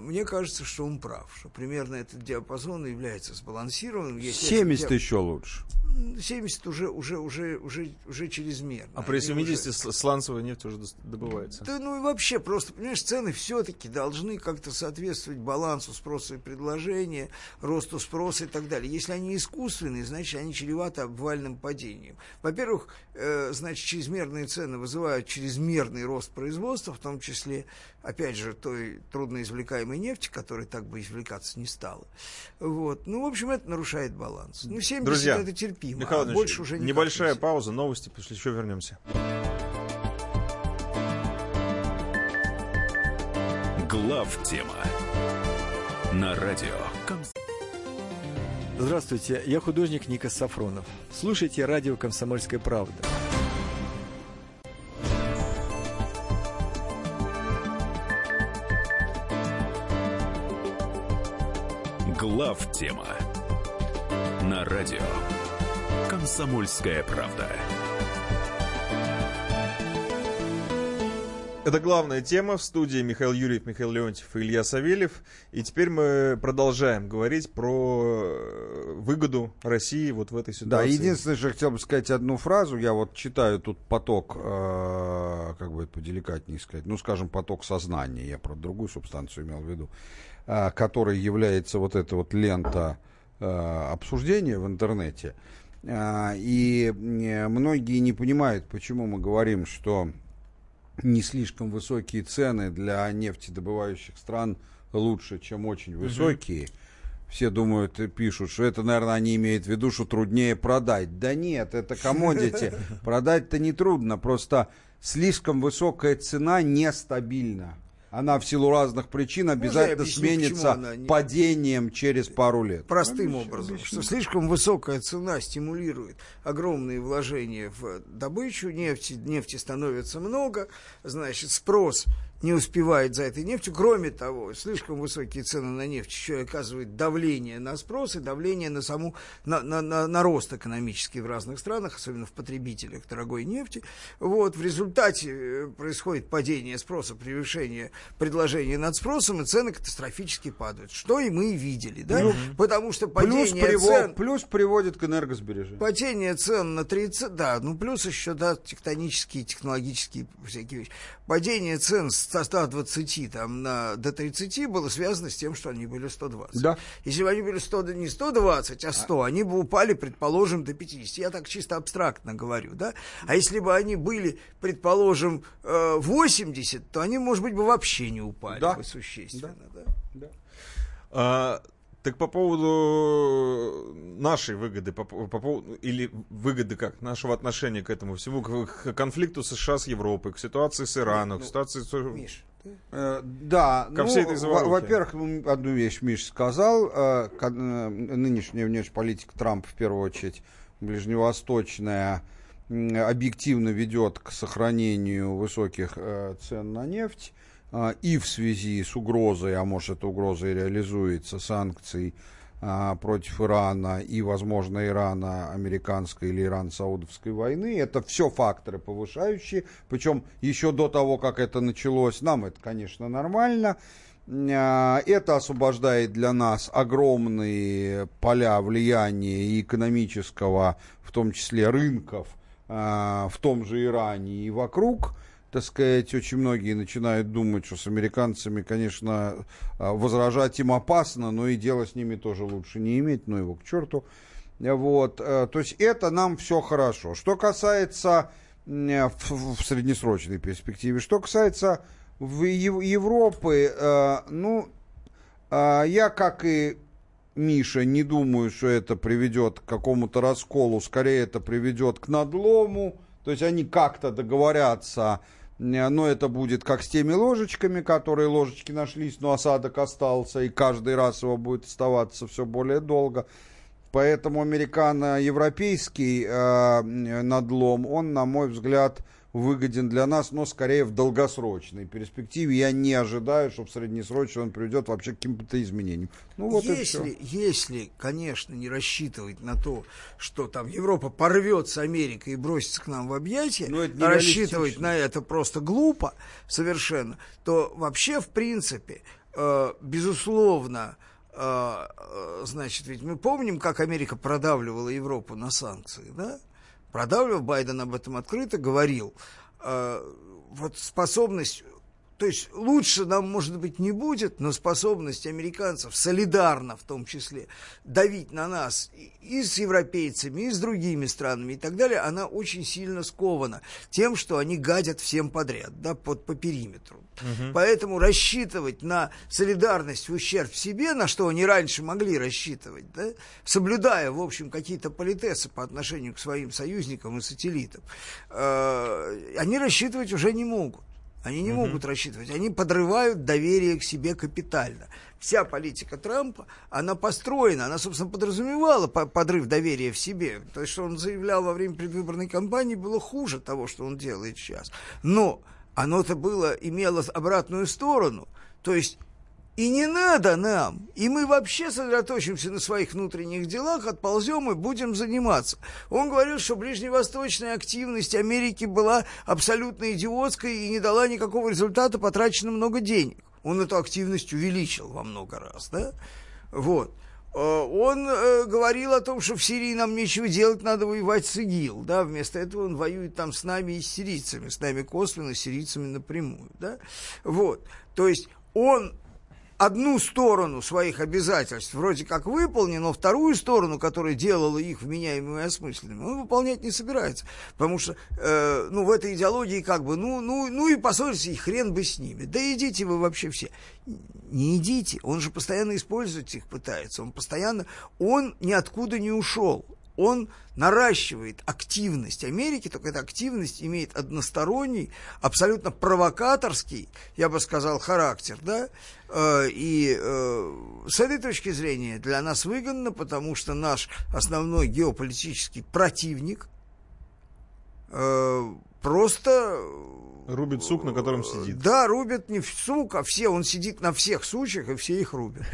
мне кажется, что он прав, что примерно этот диапазон является сбалансированным. 70 еще лучше. 70 уже чрезмерно. А при 70 сланцевая нефть уже добывается. Да, ну и вообще просто, понимаешь, цены все-таки должны как-то соответствовать балансу спроса и предложения, росту спроса и так далее. Если они искусственные, значит, они чреваты обвальным падением. Во-первых, значит, чрезмерные цены вызывают чрезмерный рост производства, в том числе, опять же, той трудноизвлекаемой нефти, которая так бы извлекаться не стала. Вот. Ну, в общем, это нарушает баланс. Ну, 70 друзья, это терпимо, Михаил Ильич, больше уже не небольшая нельзя. Пауза, новости, после чего вернемся. Главтема на радио. Здравствуйте, я художник Ника Сафронов. Слушайте радио «Комсомольская правда». Главтема на радио «Комсомольская правда». Это главная тема. В студии Михаил Юрьев, Михаил Леонтьев и Илья Савельев. И теперь мы продолжаем говорить про выгоду России вот в этой ситуации. Да, единственное, что я хотел бы сказать одну фразу. Я вот читаю тут поток, как бы это поделикатнее сказать, ну, скажем, поток сознания. Я про другую субстанцию имел в виду, которой является вот эта вот лента обсуждения в интернете. И многие не понимают, почему мы говорим, что не слишком высокие цены для нефтедобывающих стран лучше, чем очень высокие. Все думают и пишут, что это, наверное, они имеют в виду, что труднее продать. Да нет, это коммодити. Продать-то нетрудно, просто слишком высокая цена нестабильна. Она в силу разных причин обязательно сменится падением через пару лет. Простым образом, что слишком высокая цена стимулирует огромные вложения в добычу нефти, нефти становится много, значит, спрос не успевает за этой нефтью. Кроме того, слишком высокие цены на нефть еще оказывают давление на спрос и давление на саму на рост экономический в разных странах, особенно в потребителях дорогой нефти. Вот, в результате происходит падение спроса, превышение предложения над спросом, и цены катастрофически падают. Что и мы видели, да? Потому что падение цен... Плюс приводит к энергосбережению. Падение цен на 30... Да, ну плюс еще, да, тектонические, технологические всякие вещи. Падение цен с со 120 там, до 30 было связано с тем, что они были 120. Да. Если бы они были 100, не 120, а 100, они бы упали, предположим, до 50. Я так чисто абстрактно говорю. Да? А если бы они были, предположим, 80, то они, может быть, бы вообще не упали бы существенно. Да. Да. Так по поводу нашей выгоды, или выгоды как, нашего отношения к этому всему, к конфликту США с Европой, к ситуации с Ираном, к ситуации с... Миш, да, ко всей этой заварухе. Во-первых, одну вещь Миш сказал, нынешняя внешнеполитика Трампа, в первую очередь, ближневосточная, объективно ведет к сохранению высоких цен на нефть. И в связи с угрозой, а может эта угроза и реализуется, санкций против Ирана и, возможно, Ирано-американской или Ирано-саудовской войны. Это все факторы повышающие, причем еще до того, как это началось, нам это, конечно, нормально. Это освобождает для нас огромные поля влияния и экономического, в том числе рынков, в том же Иране и вокруг. Так сказать, очень многие начинают думать, что с американцами, конечно, возражать им опасно, но и дело с ними тоже лучше не иметь, ну его к черту. Вот. То есть это нам все хорошо. Что касается в среднесрочной перспективе, что касается Европы, я, как и Миша, не думаю, что это приведет к какому-то расколу, скорее это приведет к надлому. То есть они как-то договорятся, но это будет как с теми ложечками, которые ложечки нашлись, но осадок остался, и каждый раз его будет оставаться все более долго. Поэтому американо-европейский надлом, он, на мой взгляд, выгоден для нас, но скорее в долгосрочной перспективе. Я не ожидаю, что в среднесрочной он приведет вообще к каким-то изменениям. Ну, вот если, конечно, не рассчитывать на то, что там Европа порвет с Америкой и бросится к нам в объятия, рассчитывать на это просто глупо совершенно, то вообще, в принципе, безусловно, значит, ведь мы помним, как Америка продавливала Европу на санкции, да? Продавлив, Байден об этом открыто говорил, вот способность, то есть лучше нам, может быть, не будет, но способность американцев солидарно, в том числе, давить на нас и с европейцами, и с другими странами и так далее, она очень сильно скована тем, что они гадят всем подряд, да, по периметру. Угу. Поэтому рассчитывать на солидарность в ущерб себе, на что они раньше могли рассчитывать, да, соблюдая, в общем, какие-то политесы по отношению к своим союзникам и сателлитам, они рассчитывать уже не могут. Они не могут рассчитывать, они подрывают доверие к себе капитально. Вся политика Трампа, она построена, она, собственно, подразумевала подрыв доверия в себе. То есть, что он заявлял во время предвыборной кампании, было хуже того, что он делает сейчас. Но оно-то было, имело обратную сторону, то есть... И не надо нам, и мы вообще сосредоточимся на своих внутренних делах, отползем и будем заниматься. Он говорил, что ближневосточная активность Америки была абсолютно идиотской и не дала никакого результата, потрачено много денег. Он эту активность увеличил во много раз, да? Вот. Он говорил о том, что в Сирии нам нечего делать, надо воевать с ИГИЛ, да, вместо этого он воюет там с нами и с нами косвенно, с сирийцами напрямую, да? Вот. То есть он... одну сторону своих обязательств вроде как выполнил, но вторую сторону, которая делала их вменяемыми и осмысленными, он выполнять не собирается. Потому что, в этой идеологии как бы, и поссориться, и хрен бы с ними. Да идите вы вообще все. Не идите. Он же постоянно использовать их пытается. Он ниоткуда не ушел. Он наращивает активность Америки, только эта активность имеет односторонний, абсолютно провокаторский, я бы сказал, характер, да, и с этой точки зрения для нас выгодно, потому что наш основной геополитический противник просто... Рубит сук, на котором сидит. Да, рубит не сук, а все. Он сидит на всех сучьях, и все их рубят.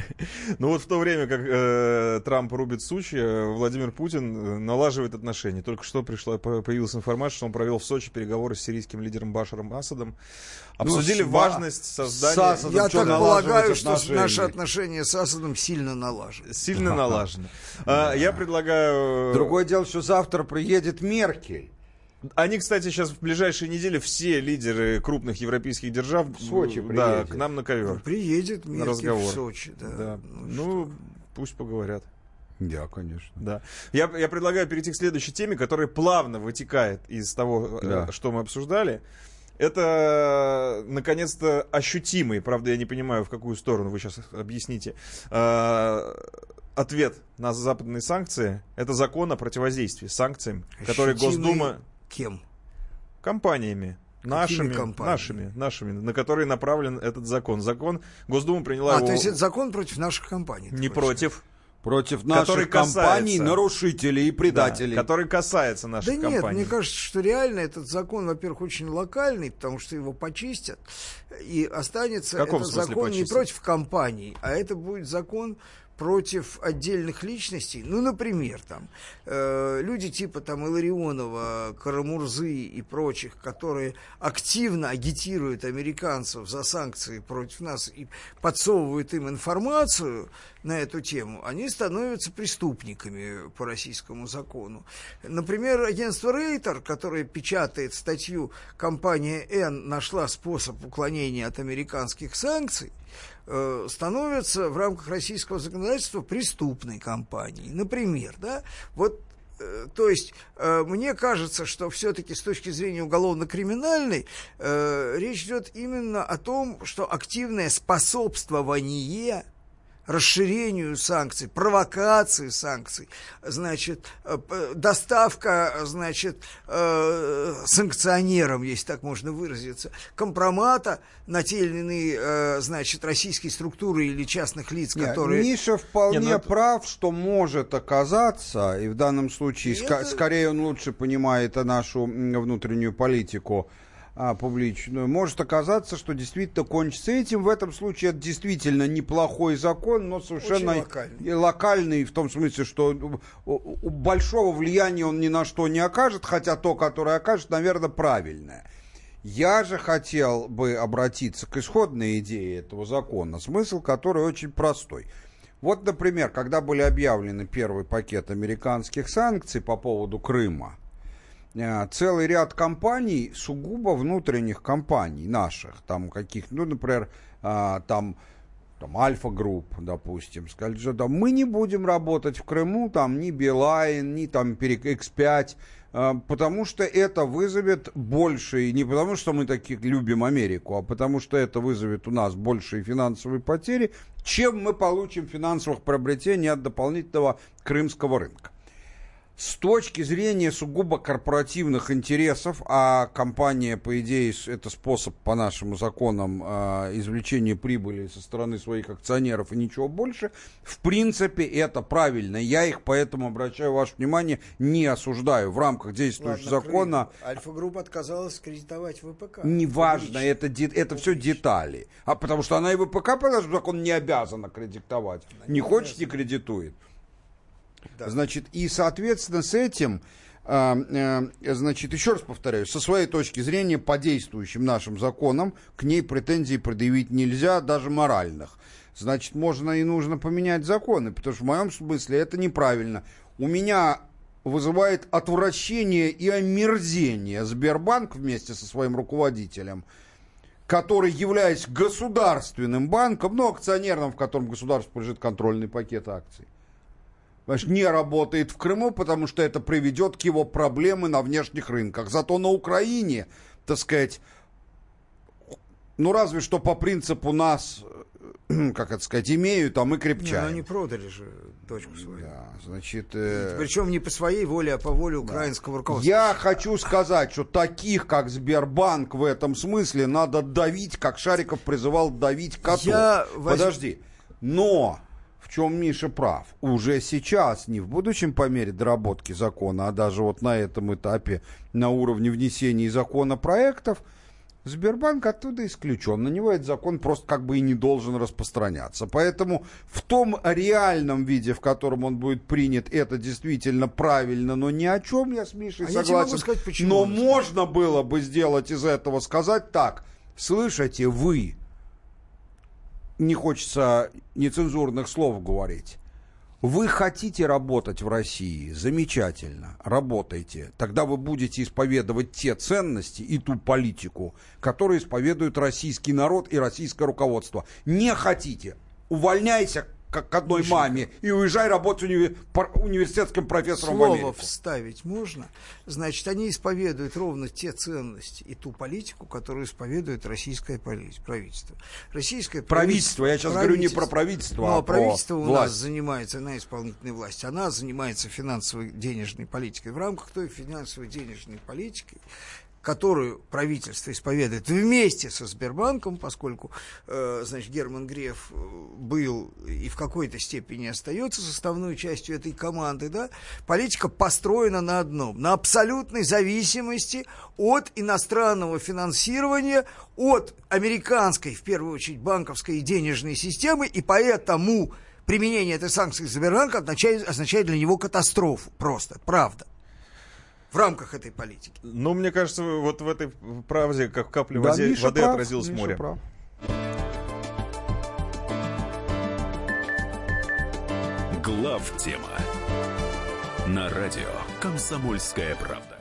Ну вот в то время, как Трамп рубит сучья, Владимир Путин налаживает отношения. Только что появилась информация, что он провел в Сочи переговоры с сирийским лидером Башаром Асадом. Обсудили важность создания... Я так полагаю, что наши отношения с Асадом сильно налажены. Сильно налажены. Я предлагаю... Другое дело, что завтра приедет Меркель. Они, кстати, сейчас в ближайшие недели все лидеры крупных европейских держав в Сочи приедет. К нам на ковер. Приедет на разговор. В Сочи, да. Ну, пусть поговорят. Я, конечно. Да. Я предлагаю перейти к следующей теме, которая плавно вытекает из того, что мы обсуждали. Это, наконец-то, ощутимый, правда, я не понимаю, в какую сторону, вы сейчас объясните, ответ на западные санкции. Это закон о противодействии санкциям, которые Госдума... Кем? Компаниями. Нашими, на которые направлен этот закон. Закон Госдума приняла... то есть это закон против наших компаний? Не против. Против наших компаний, нарушителей и предателей. Да, который касается наших компаний. Да нет, мне кажется, что реально этот закон, во-первых, очень локальный, потому что его почистят. И останется этот закон почистят? Не против компаний, а это будет закон против отдельных личностей. Ну, например, там люди типа там Илларионова, Карамурзы и прочих, которые активно агитируют американцев за санкции против нас и подсовывают им информацию на эту тему, они становятся преступниками по российскому закону. Например, агентство Рейтер, которое печатает статью «Компания N нашла способ уклонения от американских санкций», становятся в рамках российского законодательства преступной компанией. Например, да, вот, то есть, мне кажется, что все-таки с точки зрения уголовно-криминальной речь идет именно о том, что активное способствование расширению санкций, провокации санкций, значит, доставка, значит, санкционерам, если так можно выразиться, компромата на те или иные, значит, российские структуры или частных лиц, которые... Миша вполне прав, что может оказаться, и в данном случае, скорее он лучше понимает нашу внутреннюю политику, публичную, может оказаться, что действительно кончится этим. В этом случае это действительно неплохой закон, но совершенно локальный, в том смысле, что большого влияния он ни на что не окажет, хотя то, которое окажет, наверное, правильное. Я же хотел бы обратиться к исходной идее этого закона, смысл которой очень простой. Вот, например, когда были объявлены первый пакет американских санкций по поводу Крыма, целый ряд компаний, сугубо внутренних компаний наших, там каких, ну, например, там Альфа-групп, допустим, сказали, что там мы не будем работать в Крыму, там ни Билайн, ни там X5, потому что это вызовет больше, не потому что мы таких любим Америку, а потому что это вызовет у нас большие финансовые потери, чем мы получим финансовых приобретений от дополнительного крымского рынка. С точки зрения сугубо корпоративных интересов, а компания, по идее, это способ по нашим законам извлечения прибыли со стороны своих акционеров и ничего больше, в принципе, это правильно. Я их поэтому, обращаю ваше внимание, не осуждаю в рамках действующего закона. Альфа-группа отказалась кредитовать ВПК. Неважно, это все детали. А потому что она и ВПК, потому что закон не обязана кредитовать. Не хочет, не кредитует. Да. Значит, и, соответственно, с этим, значит, еще раз повторяю, со своей точки зрения, по действующим нашим законам, к ней претензий предъявить нельзя, даже моральных. Значит, можно и нужно поменять законы, потому что в моем смысле это неправильно. У меня вызывает отвращение и омерзение Сбербанк вместе со своим руководителем, который, являясь государственным банком, но акционерным, в котором государству лежит контрольный пакет акций, не работает в Крыму, потому что это приведет к его проблемам на внешних рынках. Зато на Украине, так сказать, ну разве что по принципу нас, как это сказать, имеют, а мы крепчаем. Они продали же дочку свою. Да, значит, причем не по своей воле, а по воле украинского руководства. Я хочу сказать, что таких, как Сбербанк, в этом смысле надо давить, как Шариков призывал давить коту. Подожди, но... В чем Миша прав. Уже сейчас, не в будущем по мере доработки закона, а даже вот на этом этапе на уровне внесения законопроектов, Сбербанк оттуда исключен. На него этот закон просто как бы и не должен распространяться. Поэтому в том реальном виде, в котором он будет принят, это действительно правильно, но ни о чем я с Мишей согласен. Я не могу сказать, почему. Но можно было бы сделать из этого, сказать так. Слышите, вы... Не хочется нецензурных слов говорить. Вы хотите работать в России? Замечательно, работайте. Тогда вы будете исповедовать те ценности и ту политику, которые исповедует российский народ и российское руководство. Не хотите? Увольняйся как к одной маме и уезжай работать университетским профессором в Америку. Слово вставить можно? Значит, они исповедуют ровно те ценности и ту политику, которую исповедует российское правительство. Российское правительство, я сейчас говорю не про правительство, но а правительство у нас занимается, она исполнительная власть, она занимается финансово-денежной политикой. В рамках той финансово-денежной политики, которую правительство исповедует вместе со Сбербанком, поскольку, значит, Герман Греф был и в какой-то степени остается составной частью этой команды, да, политика построена на одном, на абсолютной зависимости от иностранного финансирования, от американской, в первую очередь, банковской и денежной системы, и поэтому применение этой санкции Сбербанка означает для него катастрофу, просто, правда. В рамках этой политики. Ну, мне кажется, вот в этой правде, как капля воды отразилось море. Прав. Главтема на радио «Комсомольская правда».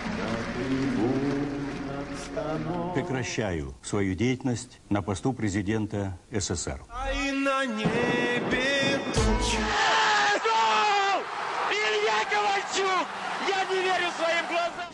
Прекращаю свою деятельность на посту президента СССР. Ай, на небе тучи. Илья Ковальчук! Я не верю своим глазам!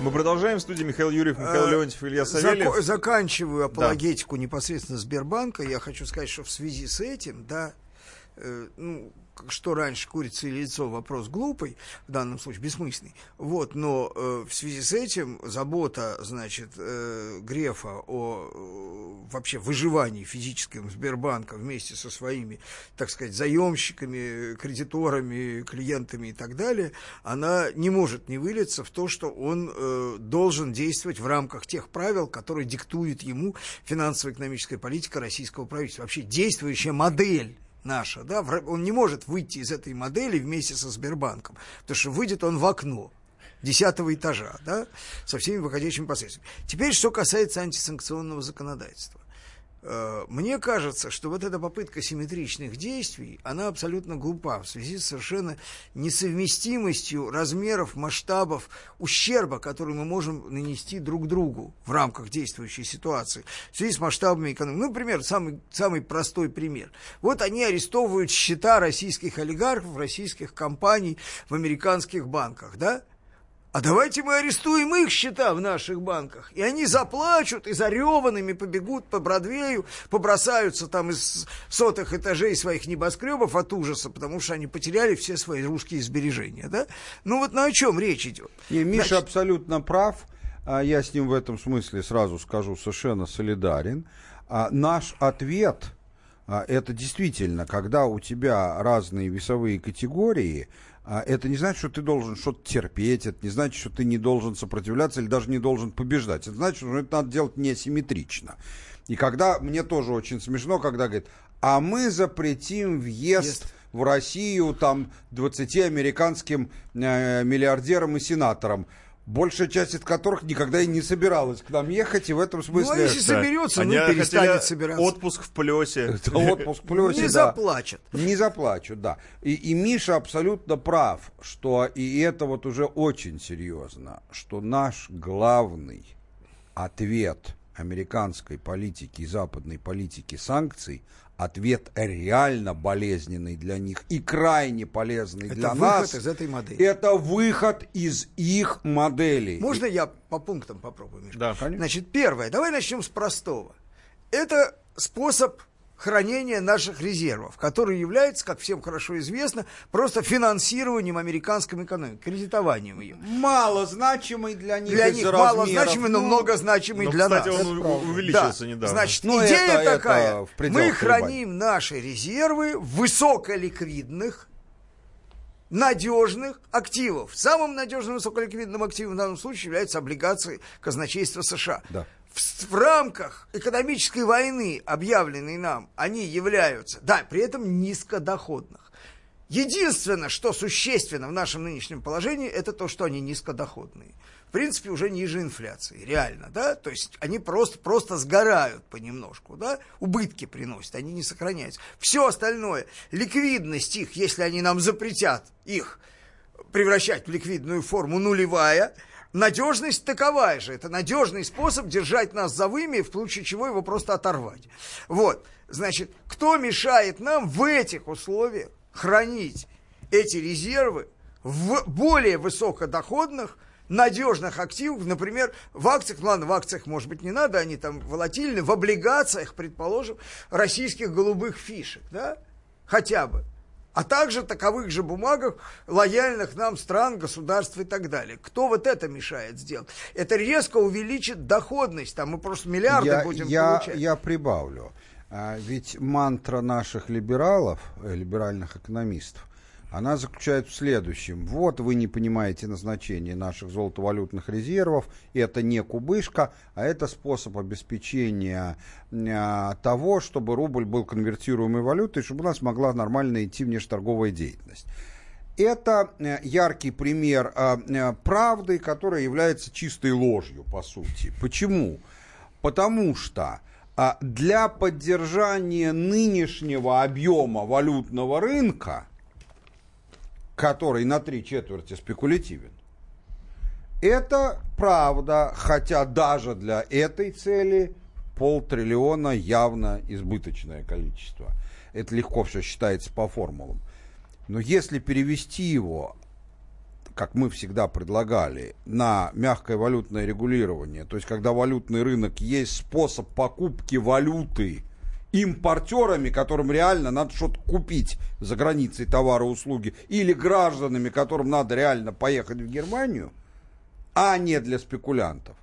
Мы продолжаем. В студии Михаил Юрьев, Михаил Леонтьев, Илья Савельев. Заканчиваю апологетику непосредственно Сбербанка. Я хочу сказать, что в связи с этим, да, что раньше, курица или яйцо, вопрос глупый, в данном случае бессмысленный. Вот, но в связи с этим забота, значит, Грефа о вообще выживании физическом Сбербанка вместе со своими, так сказать, заемщиками, кредиторами, клиентами и так далее, она не может не вылиться в то, что он должен действовать в рамках тех правил, которые диктует ему финансово-экономическая политика российского правительства. Вообще действующая модель наша, да, он не может выйти из этой модели вместе со Сбербанком, потому что выйдет он в окно 10-го этажа, да, со всеми выходящими последствиями. Теперь, что касается антисанкционного законодательства. Мне кажется, что вот эта попытка симметричных действий, она абсолютно глупа в связи с совершенно несовместимостью размеров, масштабов, ущерба, который мы можем нанести друг другу в рамках действующей ситуации, в связи с масштабами экономики. Ну, например, самый простой пример. Вот они арестовывают счета российских олигархов, российских компаний в американских банках, да? А давайте мы арестуем их счета в наших банках, и они заплачут, и зареванными побегут по Бродвею, побросаются там из сотых этажей своих небоскребов от ужаса, потому что они потеряли все свои русские сбережения, да? Ну вот о чем речь идет. И Миша абсолютно прав, я с ним в этом смысле сразу скажу, совершенно солидарен. Наш ответ, это действительно, когда у тебя разные весовые категории, это не значит, что ты должен что-то терпеть, это не значит, что ты не должен сопротивляться или даже не должен побеждать. Это значит, что это надо делать несимметрично. И когда, мне тоже очень смешно, когда говорят, а мы запретим въезд в Россию там 20 американским миллиардерам и сенаторам, большая часть из которых никогда и не собиралась к нам ехать, и в этом смысле... Ну, а если соберется, ну, перестанет собираться. Отпуск в плёсе. Отпуск в плёсе, да. Не заплачут. Не заплачут, да. И Миша абсолютно прав, что, и это вот уже очень серьезно, что наш главный ответ американской политики и западной политики санкций, ответ реально болезненный для них и крайне полезный для нас. Это выход из этой модели. Это выход из их модели. Можно я по пунктам попробую, Миша? Да, конечно. Значит, первое. Давай начнем с простого. Это способ хранения наших резервов, которые являются, как всем хорошо известно, просто финансированием американской экономики, кредитованием ее. Малозначимый для них размеров. Малозначимый, но многозначимый для нас. Кстати, он увеличился недавно. Значит, идея такая. Мы храним наши резервы в высоколиквидных, надежных активов. Самым надежным высоколиквидным активом в данном случае являются облигации казначейства США. Да. В рамках экономической войны, объявленной нам, они являются, да, при этом низкодоходных. Единственное, что существенно в нашем нынешнем положении, это то, что они низкодоходные. В принципе, уже ниже инфляции, реально, да, то есть они просто сгорают понемножку, да, убытки приносят, они не сохраняются. Все остальное, ликвидность их, если они нам запретят их превращать в ликвидную форму, нулевая. Надежность таковая же, это надежный способ держать нас завыми, в случае чего его просто оторвать. Вот, значит, кто мешает нам в этих условиях хранить эти резервы в более высокодоходных, надежных активов, например, в акциях, ладно, в акциях, может быть, не надо, они там волатильны, в облигациях, предположим, российских голубых фишек, да, хотя бы. А также таковых же бумагах лояльных нам стран, государств и так далее. Кто вот это мешает сделать? Это резко увеличит доходность, там мы просто миллиарды будем получать. Я прибавлю. Ведь мантра наших либералов, либеральных экономистов, она заключается в следующем. Вот вы не понимаете назначение наших золотовалютных резервов. Это не кубышка, а это способ обеспечения того, чтобы рубль был конвертируемой валютой, чтобы у нас могла нормально идти внешторговая деятельность. Это яркий пример правды, которая является чистой ложью, по сути. Почему? Потому что для поддержания нынешнего объема валютного рынка, который на 3/4 спекулятивен. Это правда, хотя даже для этой цели 0,5 триллиона явно избыточное количество. Это легко все считается по формулам. Но если перевести его, как мы всегда предлагали, на мягкое валютное регулирование, то есть когда валютный рынок есть способ покупки валюты импортерами, которым реально надо что-то купить за границей товары, услуги, или гражданами, которым надо реально поехать в Германию, а не для спекулянтов,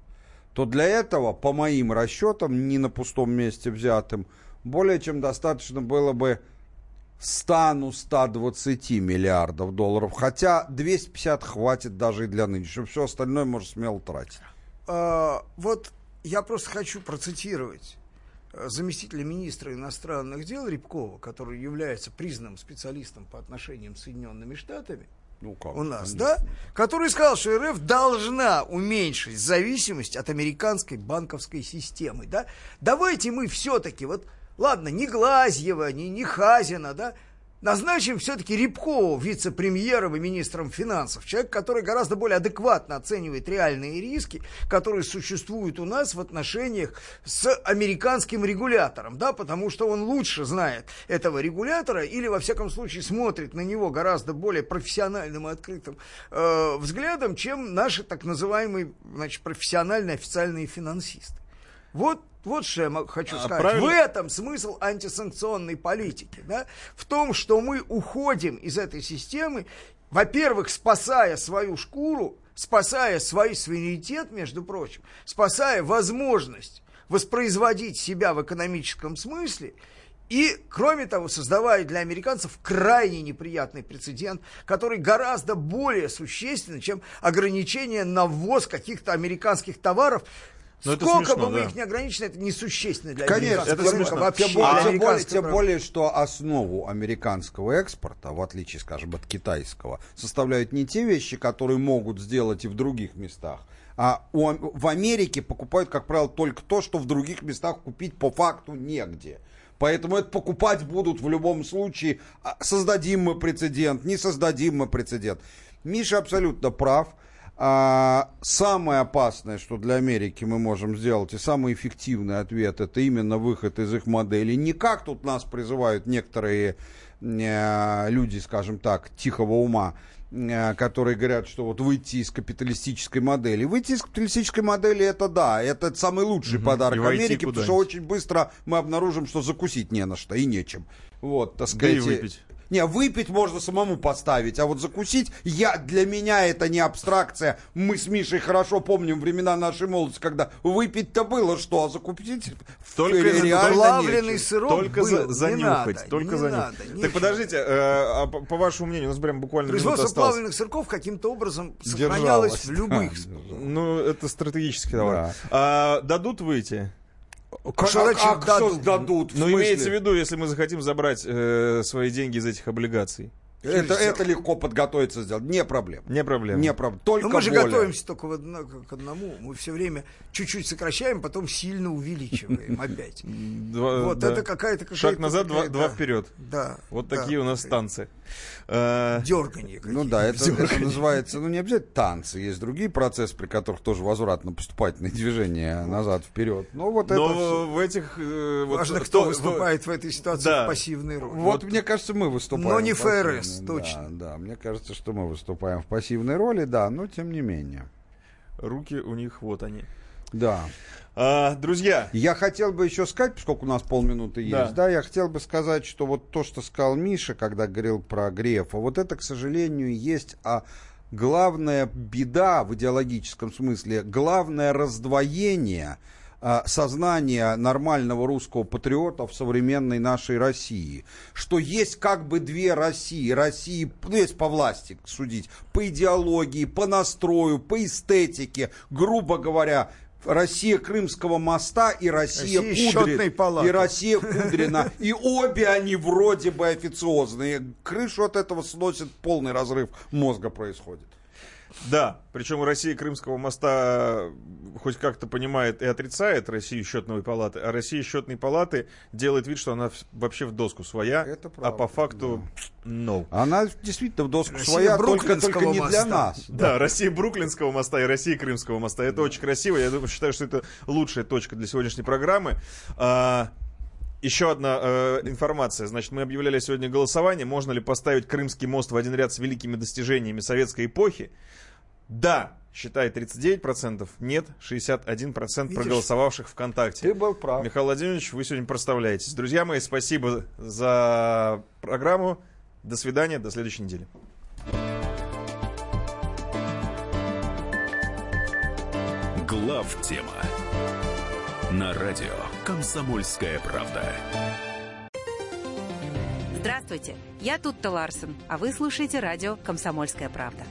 то для этого, по моим расчетам, не на пустом месте взятым, более чем достаточно было бы 100-120 миллиардов долларов, хотя 250 хватит даже и для нынешнего, все остальное можно смело тратить. Вот я просто хочу процитировать заместителя министра иностранных дел Рябкова, который является признанным специалистом по отношениям с Соединенными Штатами, ну, как, у нас, конечно, да, который сказал, что РФ должна уменьшить зависимость от американской банковской системы, да. Давайте мы все-таки, вот, ладно, не Глазьева, не Хазина, да, назначим все-таки Рябкова вице-премьером и министром финансов. Человек, который гораздо более адекватно оценивает реальные риски, которые существуют у нас в отношениях с американским регулятором, да, потому что он лучше знает этого регулятора или, во всяком случае, смотрит на него гораздо более профессиональным и открытым взглядом, чем наши так называемые, значит, профессиональные официальные финансисты. Вот что я хочу сказать. Правильно? В этом смысл антисанкционной политики, да? В том, что мы уходим из этой системы, во-первых, спасая свою шкуру, спасая свой суверенитет, между прочим, спасая возможность воспроизводить себя в экономическом смысле. И, кроме того, создавая для американцев крайне неприятный прецедент, который гораздо более существенен, чем ограничение на ввоз каких-то американских товаров. Но сколько смешно, бы мы их не ограничили, это несущественно для американского рынка. Вообще, тем более, что основу американского экспорта, в отличие, скажем, от китайского, составляют не те вещи, которые могут сделать и в других местах, а в Америке покупают, как правило, только то, что в других местах купить по факту негде. Поэтому это покупать будут в любом случае. Создадим мы прецедент, не создадим мы прецедент. Миша абсолютно прав. Самое опасное, что для Америки мы можем сделать, и самый эффективный ответ, это именно выход из их модели. Не как тут нас призывают некоторые люди, скажем так, тихого ума, которые говорят, что вот выйти из капиталистической модели. Выйти из капиталистической модели, это да, это самый лучший подарок Америке, потому что очень быстро мы обнаружим, что закусить не на что и нечем. Вот, так сказать, да и выпить. Не, выпить можно самому поставить, а вот закусить, для меня это не абстракция. Мы с Мишей хорошо помним времена нашей молодости, когда выпить-то было что, а закупить только плавленый сырок только был. Только занюхать. Так подождите, по вашему мнению, у нас прям буквально минута осталась. Производство плавленных сырков каким-то образом сохранялось в любых... Ну, это стратегический товар. Дадут выйти? Что дадут? Но имеется в виду, если мы захотим забрать свои деньги из этих облигаций. Это легко подготовиться сделать. Не проблема. Только мы же готовимся только к одному. Мы все время чуть-чуть сокращаем, потом сильно увеличиваем опять. Вот это какая-то... Шаг назад, два вперед. Вот такие у нас танцы. Дерганье. Ну да, это называется... Ну не обязательно танцы. Есть другие процессы, при которых тоже возвратно-поступательные движения назад-вперед. Но вот это... в этих... Важно, кто выступает в этой ситуации в пассивной роли. Вот, мне кажется, мы выступаем. Но не ФРС. Точно. Да, мне кажется, что мы выступаем в пассивной роли, да, но тем не менее. Руки у них вот они. Да. Друзья. Я хотел бы еще сказать, поскольку у нас полминуты есть, я хотел бы сказать, что вот то, что сказал Миша, когда говорил про Грефа, вот это, к сожалению, есть главная беда в идеологическом смысле, главное раздвоение сознание нормального русского патриота в современной нашей России, что есть как бы две России, есть по власти судить, по идеологии, по настрою, по эстетике, грубо говоря, Россия Крымского моста и Россия Кудрина. И обе они вроде бы официозные. Крышу от этого сносит, полный разрыв мозга происходит. Да, причем Россия Крымского моста хоть как-то понимает и отрицает Россию счетной палаты, а Россия счетной палаты делает вид, что она вообще в доску своя, правда, а по факту no. Она действительно в доску Россия своя, только не для нас. Да, Россия Бруклинского моста и Россия Крымского моста. Это очень красиво, я считаю, что это лучшая точка для сегодняшней программы. Еще одна информация. Значит, мы объявляли сегодня голосование. Можно ли поставить Крымский мост в один ряд с великими достижениями советской эпохи? Да, считай 39%. Нет, 61% проголосовавших ВКонтакте. Ты был прав. Михаил Владимирович, вы сегодня проставляетесь. Друзья мои, спасибо за программу. До свидания, до следующей недели. Главтема. На радио «Комсомольская правда». Здравствуйте, я Тутта Ларсен, а вы слушаете радио «Комсомольская правда».